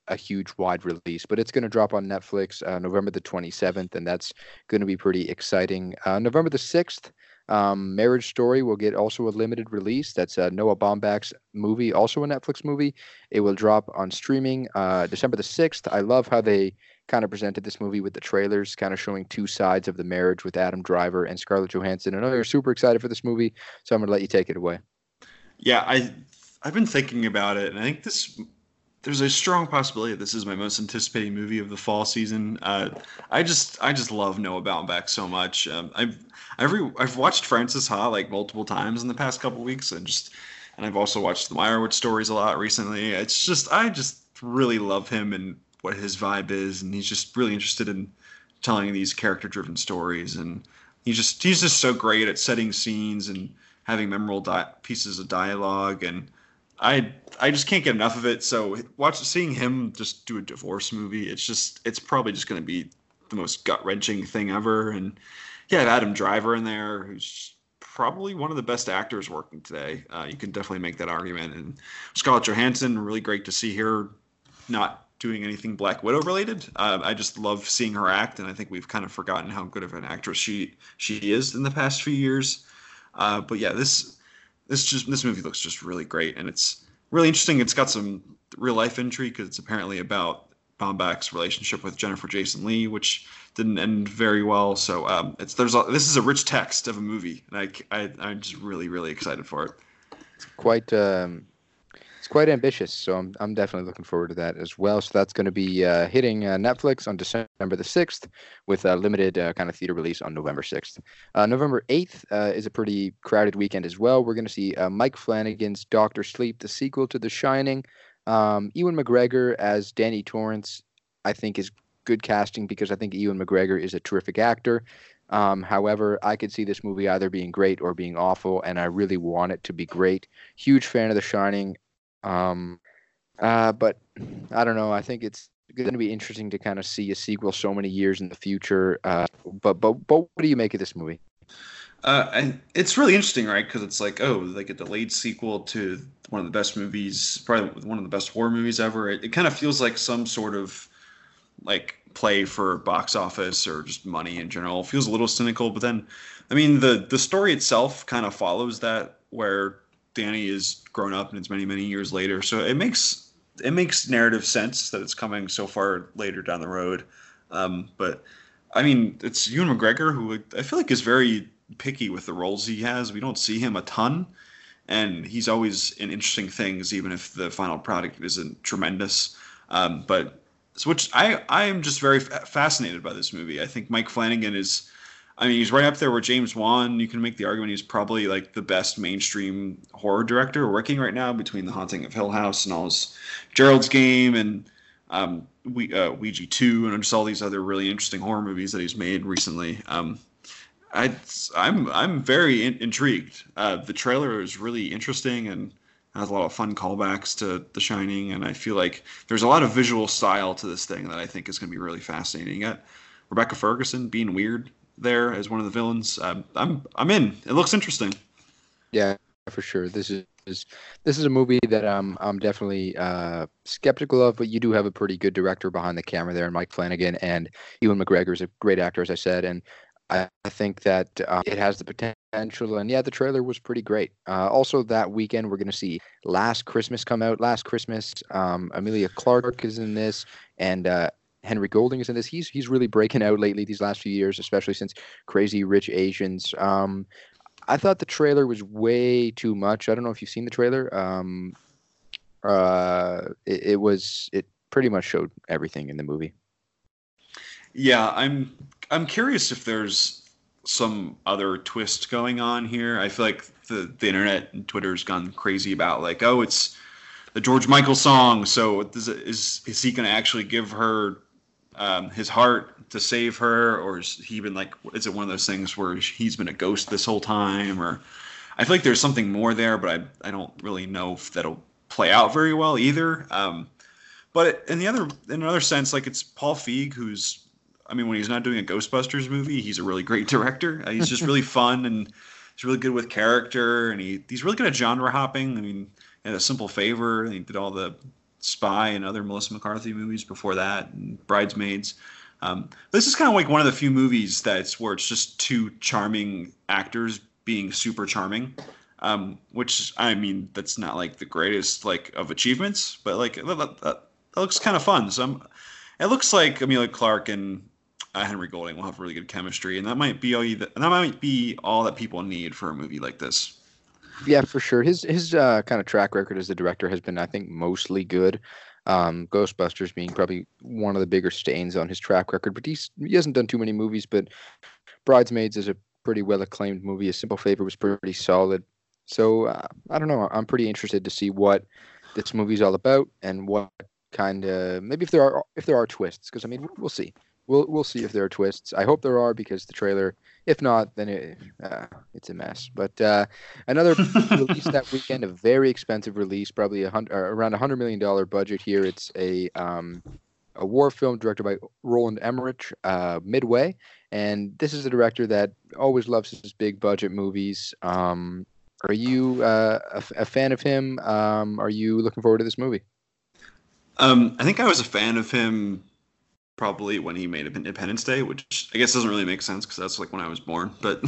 a huge wide release. But it's going to drop on Netflix uh, November the twenty-seventh, and that's going to be pretty exciting. Uh, November the sixth, um, Marriage Story will get also a limited release. That's uh, Noah Baumbach's movie, also a Netflix movie. It will drop on streaming uh, December the sixth. I love how they kind of presented this movie with the trailers, kind of showing two sides of the marriage with Adam Driver and Scarlett Johansson. And I know you're super excited for this movie, so I'm going to let you take it away. Yeah, I, I've been thinking about it, and I think this there's a strong possibility that this is my most anticipated movie of the fall season. Uh, I just I just love Noah Baumbach so much. Um, I've I've, re- I've watched Frances Ha like multiple times in the past couple weeks, and just and I've also watched The Meyerowitz Stories a lot recently. It's just I just really love him and what his vibe is, and he's just really interested in telling these character-driven stories, and he's just he's just so great at setting scenes and having memorable di- pieces of dialogue, and I I just can't get enough of it. So watch seeing him just do a divorce movie, it's just it's probably just going to be the most gut-wrenching thing ever. And yeah, Adam Driver in there, who's probably one of the best actors working today. Uh, you can definitely make that argument. And Scarlett Johansson, really great to see her not doing anything Black Widow related. Uh, I just love seeing her act, and I think we've kind of forgotten how good of an actress she she is in the past few years. Uh, but yeah, this this just this movie looks just really great, and it's really interesting. It's got some real life intrigue because it's apparently about Baumbach's relationship with Jennifer Jason Leigh, which didn't end very well. So um, it's there's a, this is a rich text of a movie, and I, I I'm just really really excited for it. It's quite. Um... It's quite ambitious, so I'm I'm definitely looking forward to that as well. So that's going to be uh, hitting uh, Netflix on December the sixth with a limited uh, kind of theater release on November sixth. Uh, November eighth uh, is a pretty crowded weekend as well. We're going to see uh, Mike Flanagan's Doctor Sleep, the sequel to The Shining. Um, Ewan McGregor as Danny Torrance, I think, is good casting because I think Ewan McGregor is a terrific actor. Um, however, I could see this movie either being great or being awful, and I really want it to be great. Huge fan of The Shining. Um, Uh, but I don't know. I think it's going to be interesting to kind of see a sequel so many years in the future. Uh, but but but what do you make of this movie? Uh, and it's really interesting, right? Because it's like, oh, like a delayed sequel to one of the best movies, probably one of the best horror movies ever. It, it kind of feels like some sort of like play for box office or just money in general. It feels a little cynical, but then, I mean, the the story itself kind of follows that, where Danny is grown up and it's many many years later. So it makes it makes narrative sense that it's coming so far later down the road. Um, but I mean, it's Ewan McGregor, who I feel like is very picky with the roles he has. We don't see him a ton, and he's always in interesting things, even if the final product isn't tremendous. Um, but so which I, I am just very f- fascinated by this movie. I think Mike Flanagan is, I mean, he's right up there with James Wan. You can make the argument he's probably like the best mainstream horror director working right now, between The Haunting of Hill House and all his Gerald's Game and um, we, uh, Ouija two and just all these other really interesting horror movies that he's made recently. Um, I, I'm I'm very in- intrigued. Uh, the trailer is really interesting and has a lot of fun callbacks to The Shining, and I feel like there's a lot of visual style to this thing that I think is going to be really fascinating. You got Rebecca Ferguson being weird there as one of the villains. Um, I'm I'm in. It looks interesting. Yeah, for sure. This is this is a movie that I'm I'm definitely uh, skeptical of, but you do have a pretty good director behind the camera there, and Mike Flanagan, and Ewan McGregor is a great actor, as I said, and I think that uh, it has the potential, and yeah, the trailer was pretty great. Uh, also, that weekend, we're going to see Last Christmas come out. Last Christmas, um, Emilia Clarke is in this, and uh, Henry Golding is in this. He's he's really breaking out lately these last few years, especially since Crazy Rich Asians. Um, I thought the trailer was way too much. I don't know if you've seen the trailer. Um, uh, it, it was it pretty much showed everything in the movie. Yeah, I'm I'm curious if there's some other twist going on here. I feel like the, the internet and Twitter's gone crazy about like, oh, it's the George Michael song. So is is, is he going to actually give her um, his heart to save her, or is he been like, is it one of those things where he's been a ghost this whole time? Or I feel like there's something more there, but I I don't really know if that'll play out very well either. Um, but in the other in another sense, like it's Paul Feig who's I mean, when he's not doing a Ghostbusters movie, he's a really great director. Uh, he's just really fun, and he's really good with character, and he he's really good at genre hopping. I mean, he had A Simple Favor, and he did all the Spy and other Melissa McCarthy movies before that, and Bridesmaids. Um, this is kind of like one of the few movies that's where it's just two charming actors being super charming, um, which, I mean, that's not like the greatest like of achievements, but like that, that looks kind of fun. So I'm, it looks like Emilia Clarke and Uh, Henry Golding will have really good chemistry, and that might be all you th- and that might be all that people need for a movie like this. Yeah, for sure. His his uh, kind of track record as the director has been, I think, mostly good. Um, Ghostbusters being probably one of the bigger stains on his track record, but he's, he hasn't done too many movies. But Bridesmaids is a pretty well acclaimed movie. A Simple Favor was pretty solid. So uh, I don't know. I'm pretty interested to see what this movie's all about and what kind of maybe if there are if there are twists, because I mean we'll see. We'll we'll see if there are twists. I hope there are, because the trailer, if not, then it, uh, it's a mess. But uh, another release that weekend, a very expensive release, probably a hundred, around a hundred million dollar budget here. It's a um, a war film directed by Roland Emmerich, uh, Midway, and this is a director that always loves his big budget movies. Um, are you uh, a, a fan of him? Um, are you looking forward to this movie? Um, I think I was a fan of him probably when he made Independence Day, which I guess doesn't really make sense because that's like when I was born. But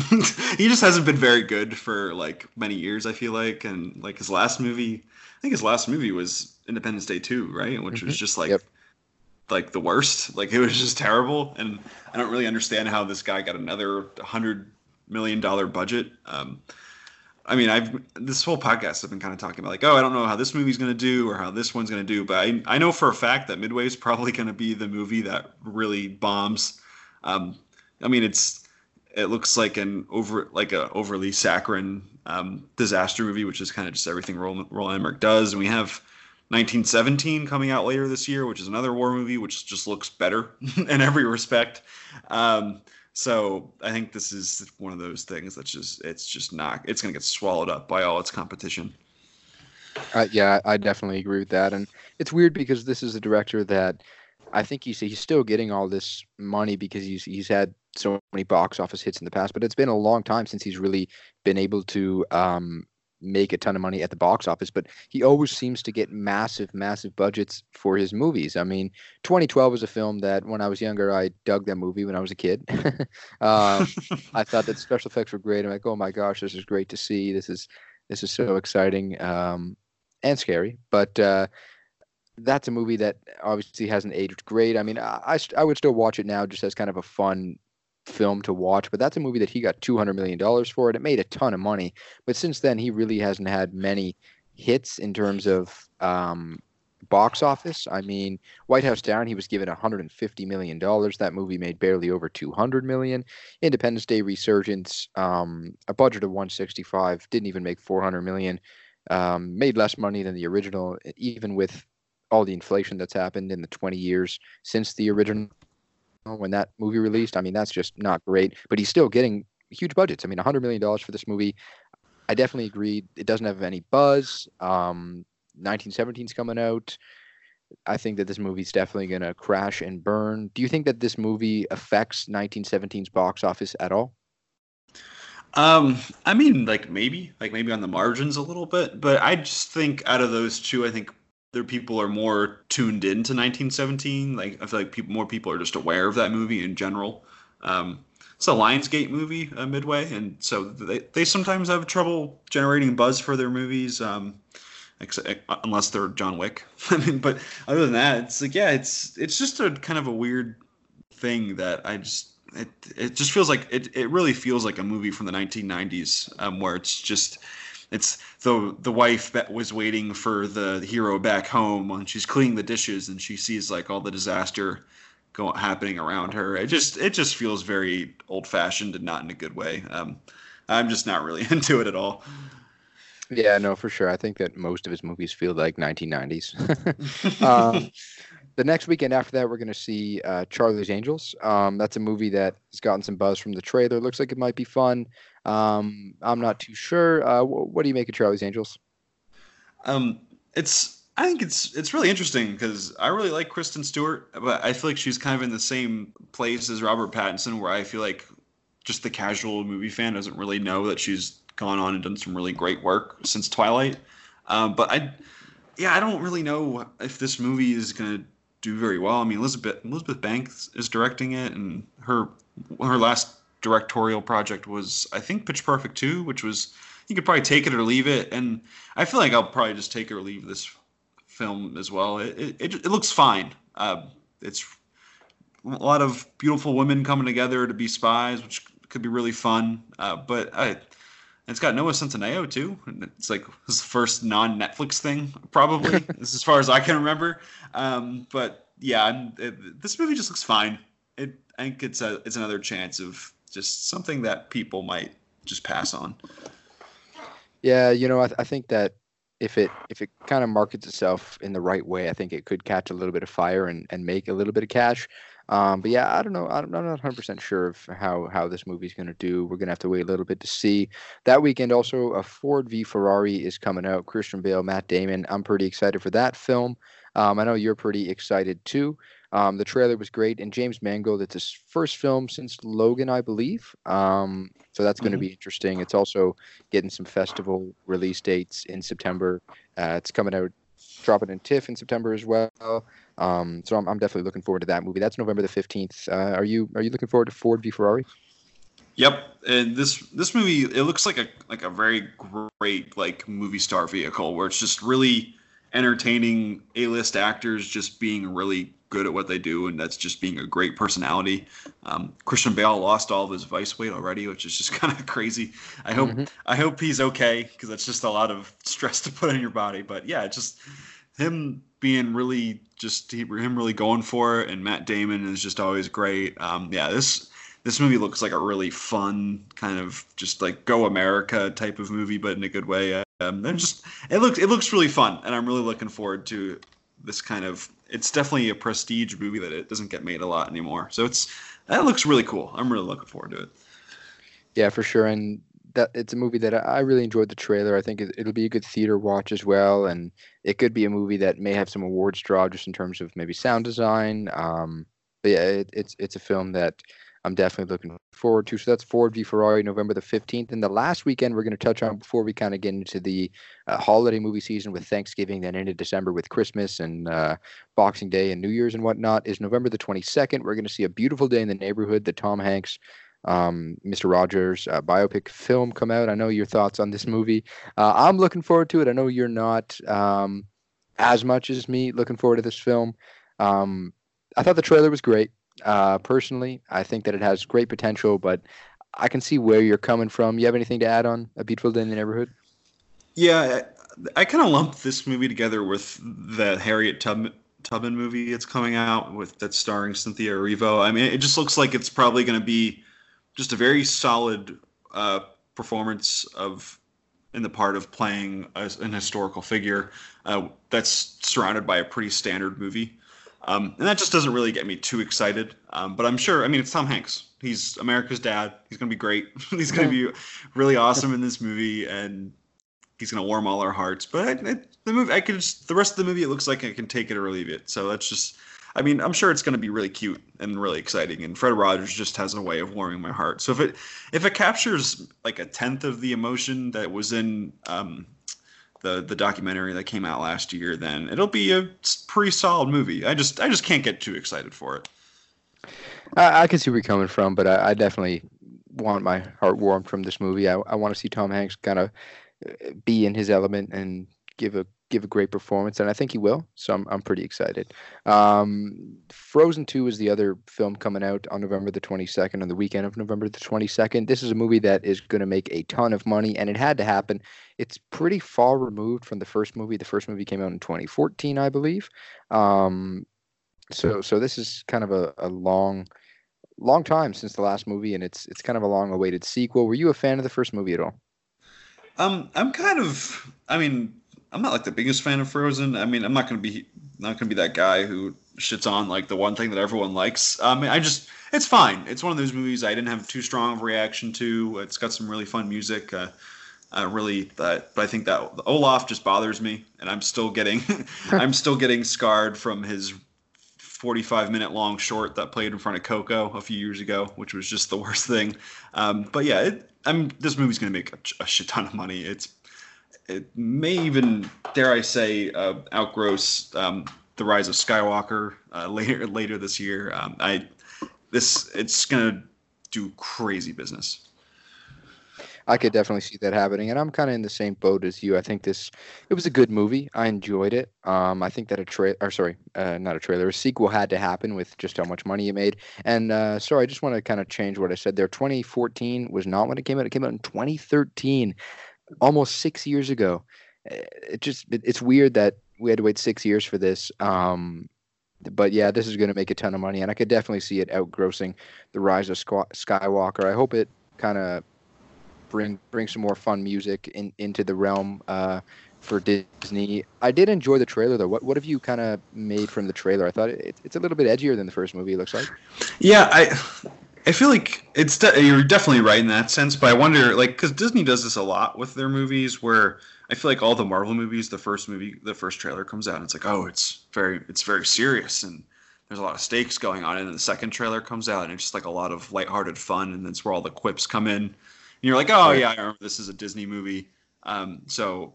he just hasn't been very good for like many years, I feel like. And like his last movie, I think his last movie was Independence Day two, right? Which mm-hmm. was just like, yep. like the worst. Like it was just terrible. And I don't really understand how this guy got another one hundred million dollars budget. Um, I mean, I've this whole podcast I've been kind of talking about like, oh, I don't know how this movie's going to do or how this one's going to do. But I, I know for a fact that Midway's probably going to be the movie that really bombs. Um, I mean, it's it looks like an over like a overly saccharine um, disaster movie, which is kind of just everything Roland, Roland Emmerich does. And we have nineteen seventeen coming out later this year, which is another war movie, which just looks better in every respect. Um So I think this is one of those things that's just, it's just not, it's going to get swallowed up by all its competition. Uh, yeah, I definitely agree with that. And it's weird because this is a director that I think he's, he's still getting all this money because he's he's had so many box office hits in the past, but it's been a long time since he's really been able to um, make a ton of money at the box office. But he always seems to get massive, massive budgets for his movies. I mean, twenty twelve was a film that when I was younger, I dug that movie when I was a kid. um, I thought that special effects were great. I'm like, oh my gosh, this is great to see. This is this is so exciting um, and scary. But uh, that's a movie that obviously hasn't aged great. I mean, I, I, I would still watch it now just as kind of a fun film to watch, but that's a movie that he got two hundred million dollars for, and it made a ton of money. But since then, he really hasn't had many hits in terms of um, box office. I mean, White House Down, he was given one hundred fifty million dollars. That movie made barely over two hundred million dollars. Independence Day Resurgence, um, a budget of one hundred sixty-five, didn't even make four hundred million dollars, um, made less money than the original, even with all the inflation that's happened in the twenty years since the original when that movie released. I mean, that's just not great, but he's still getting huge budgets. I mean, one hundred million dollars for this movie. I definitely agree. It doesn't have any buzz. Um, nineteen seventeen's coming out. I think that this movie's definitely going to crash and burn. Do you think that this movie affects nineteen seventeen's box office at all? Um, I mean, like maybe, like maybe on the margins a little bit, but I just think out of those two, I think their people are more tuned into nineteen seventeen. Like I feel like people, more people are just aware of that movie in general. Um, it's a Lionsgate movie, uh, Midway, and so they they sometimes have trouble generating buzz for their movies, um, except, unless they're John Wick. I mean, but other than that, it's like yeah, it's it's just a kind of a weird thing that I just it it just feels like it it really feels like a movie from the nineteen nineties, um, where it's just. It's the the wife that was waiting for the hero back home when she's cleaning the dishes and she sees like all the disaster going happening around her. It just it just feels very old fashioned and not in a good way. Um, I'm just not really into it at all. Yeah, no, for sure. I think that most of his movies feel like nineteen nineties. um, the next weekend after that, we're going to see uh, Charlie's Angels. Um, that's a movie that has gotten some buzz from the trailer. Looks like it might be fun. Um, I'm not too sure. Uh, what do you make of Charlie's Angels? Um, it's, I think it's, it's really interesting because I really like Kristen Stewart, but I feel like she's kind of in the same place as Robert Pattinson, where I feel like just the casual movie fan doesn't really know that she's gone on and done some really great work since Twilight. Um, but I, yeah, I don't really know if this movie is going to do very well. I mean, Elizabeth, Elizabeth Banks is directing it, and her, her last directorial project was I think Pitch Perfect two, which was you could probably take it or leave it, and I feel like I'll probably just take or leave this film as well. It it, it looks fine. Uh, it's a lot of beautiful women coming together to be spies, which could be really fun, uh, but I, it's got Noah Centineo too, and it's like his first non-Netflix thing probably as far as I can remember. Um, but yeah, it, this movie just looks fine. It I think it's a, it's another chance of just something that people might just pass on. Yeah, you know, I, th- I think that if it if it kind of markets itself in the right way, I think it could catch a little bit of fire and, and make a little bit of cash. Um, but yeah, I don't know. I'm not one hundred percent sure of how, how this movie's going to do. We're going to have to wait a little bit to see. That weekend also, a Ford v Ferrari is coming out. Christian Bale, Matt Damon. I'm pretty excited for that film. Um, I know you're pretty excited too. Um, the trailer was great, and James Mangold, it's his first film since Logan, I believe. Um, so that's going to be interesting. It's also getting some festival release dates in September. Uh, it's coming out, dropping in TIFF in September as well. Um, so I'm, I'm definitely looking forward to that movie. That's November the fifteenth. Uh, are you are you looking forward to Ford v Ferrari? Yep, and this this movie, it looks like a like a very great like movie star vehicle where it's just really entertaining A-list actors just being really good at what they do, and that's just being a great personality. Um, Christian Bale lost all of his vice weight already, which is just kind of crazy. I hope mm-hmm. I hope he's okay, because that's just a lot of stress to put on your body. But yeah, just him being really just he, him really going for it, and Matt Damon is just always great. Um, yeah, this this movie looks like a really fun kind of just like Go America type of movie, but in a good way. Um, and just it looks it looks really fun, and I'm really looking forward to this kind of. It's definitely a prestige movie that it doesn't get made a lot anymore. So it's that looks really cool. I'm really looking forward to it. Yeah, for sure. And that it's a movie that I really enjoyed the trailer. I think it, it'll be a good theater watch as well, and it could be a movie that may have some awards draw just in terms of maybe sound design. Um, but yeah, it, it's it's a film that I'm definitely looking forward to. So that's Ford v Ferrari, November the fifteenth. And the last weekend we're going to touch on before we kind of get into the uh, holiday movie season with Thanksgiving, then into December with Christmas and uh, Boxing Day and New Year's and whatnot, is November the twenty-second. We're going to see A Beautiful Day in the Neighborhood, the Tom Hanks, um, Mister Rogers uh, biopic film come out. I know your thoughts on this movie. Uh, I'm looking forward to it. I know you're not um, as much as me looking forward to this film. Um, I thought the trailer was great. Uh, personally, I think that it has great potential, but I can see where you're coming from. You have anything to add on A Beautiful Day in the Neighborhood? Yeah, I, I kind of lumped this movie together with that Harriet Tubman, Tubman movie that's coming out with that's starring Cynthia Erivo. I mean, it just looks like it's probably going to be just a very solid uh, performance of in the part of playing a, an historical figure uh, that's surrounded by a pretty standard movie. Um, and that just doesn't really get me too excited. Um, but I'm sure, I mean, it's Tom Hanks. He's America's dad. He's going to be great. He's going to be really awesome in this movie, and he's going to warm all our hearts. But I, I, the movie, I could just, the rest of the movie, it looks like I can take it or leave it. So that's just, I mean, I'm sure it's going to be really cute and really exciting. And Fred Rogers just has a way of warming my heart. So if it, if it captures like a tenth of the emotion that was in, um, the the documentary that came out last year, then it'll be a pretty solid movie. I just I just can't get too excited for it. I, I can see where you're coming from, but I, I definitely want my heart warmed from this movie. I, I want to see Tom Hanks kind of be in his element and give a give a great performance, and I think he will. So I'm I'm pretty excited. Um, Frozen two is the other film coming out on November the twenty-second, on the weekend of November the twenty-second. This is a movie that is going to make a ton of money, and it had to happen. It's pretty far removed from the first movie. The first movie came out in twenty fourteen, I believe. Um, so so this is kind of a, a long long time since the last movie, and it's it's kind of a long awaited sequel. Were you a fan of the first movie at all? Um, I'm kind of, I mean, I'm not like the biggest fan of Frozen. I mean, I'm not gonna be not gonna be that guy who shits on like the one thing that everyone likes. I mean, I just it's fine. It's one of those movies I didn't have too strong of a reaction to. It's got some really fun music. Uh, uh, really, uh, but I think that Olaf just bothers me, and I'm still getting I'm still getting scarred from his forty-five minute long short that played in front of Coco a few years ago, which was just the worst thing. Um, but yeah, it, I'm this movie's gonna make a, a shit ton of money. It's It may even, dare I say, uh, outgross um, The Rise of Skywalker uh, later later this year. Um, I this it's gonna do crazy business. I could definitely see that happening, and I'm kind of in the same boat as you. I think this it was a good movie. I enjoyed it. Um, I think that a tra- or sorry, uh, not a trailer, a sequel had to happen with just how much money it made. And uh, sorry, I just want to kind of change what I said there. twenty fourteen was not when it came out. It came out in twenty thirteen. Almost six years ago. It just it, it's weird that we had to wait six years for this. Um, but yeah, this is going to make a ton of money, and I could definitely see it outgrossing The Rise of Skywalker. I hope it kind of bring bring some more fun music in, into the realm uh, for Disney. I did enjoy the trailer though. What what have you kind of made from the trailer? I thought it, it's a little bit edgier than the first movie. It looks like. Yeah, I. I feel like it's de- you're definitely right in that sense, but I wonder, like, because Disney does this a lot with their movies, where I feel like all the Marvel movies, the first movie, the first trailer comes out, and it's like, oh, it's very, it's very serious, and there's a lot of stakes going on, and then the second trailer comes out, and it's just like a lot of lighthearted fun, and that's where all the quips come in, and you're like, oh yeah, I remember this is a Disney movie, um, so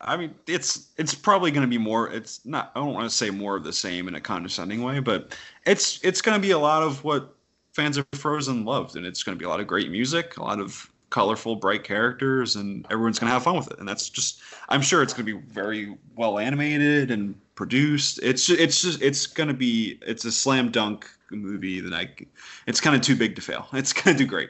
I mean, it's it's probably going to be more. It's not. I don't want to say more of the same in a condescending way, but it's it's going to be a lot of what fans of Frozen loved, and it's going to be a lot of great music, a lot of colorful, bright characters, and everyone's going to have fun with it. And that's just, I'm sure it's going to be very well animated and produced. It's just, it's just, it's going to be, it's a slam dunk movie that I, it's kind of too big to fail. It's going to do great.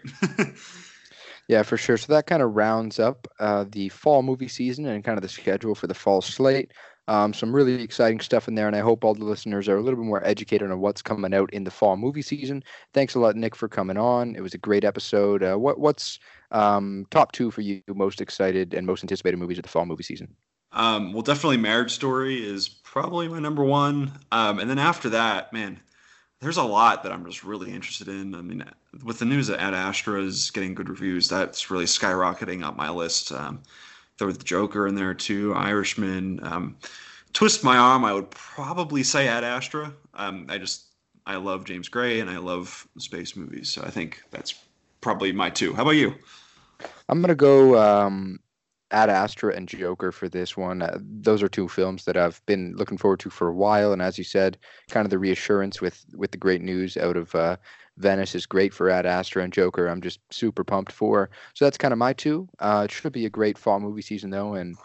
Yeah, for sure. So that kind of rounds up uh, the fall movie season and kind of the schedule for the fall slate. Um, some really exciting stuff in there, and I hope all the listeners are a little bit more educated on what's coming out in the fall movie season. Thanks a lot, Nick, for coming on. It was a great episode. Uh, what what's um, top two for you, most excited and most anticipated movies of the fall movie season? Um, well, definitely Marriage Story is probably my number one. Um, and then after that, man, there's a lot that I'm just really interested in. I mean, with the news that Ad Astra is getting good reviews, that's really skyrocketing up my list. Um, there was the Joker in there too, Irishman. Um, twist my arm, I would probably say Ad Astra. Um, I just, I love James Gray and I love space movies. So I think that's probably my two. How about you? I'm going to go um, Ad Astra and Joker for this one. Uh, those are two films that I've been looking forward to for a while. And as you said, kind of the reassurance with, with the great news out of uh, Venice is great for Ad Astra and Joker. I'm just super pumped for. So that's kind of my two. Uh, it should be a great fall movie season, though. And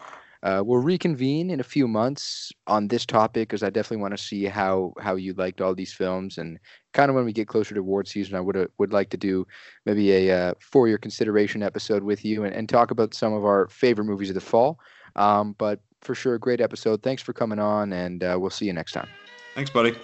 uh, we'll reconvene in a few months on this topic because I definitely want to see how, how you liked all these films. And kind of when we get closer to award season, I would would like to do maybe a uh, for-year consideration episode with you and, and talk about some of our favorite movies of the fall. Um, but for sure, a great episode. Thanks for coming on, and uh, we'll see you next time. Thanks, buddy.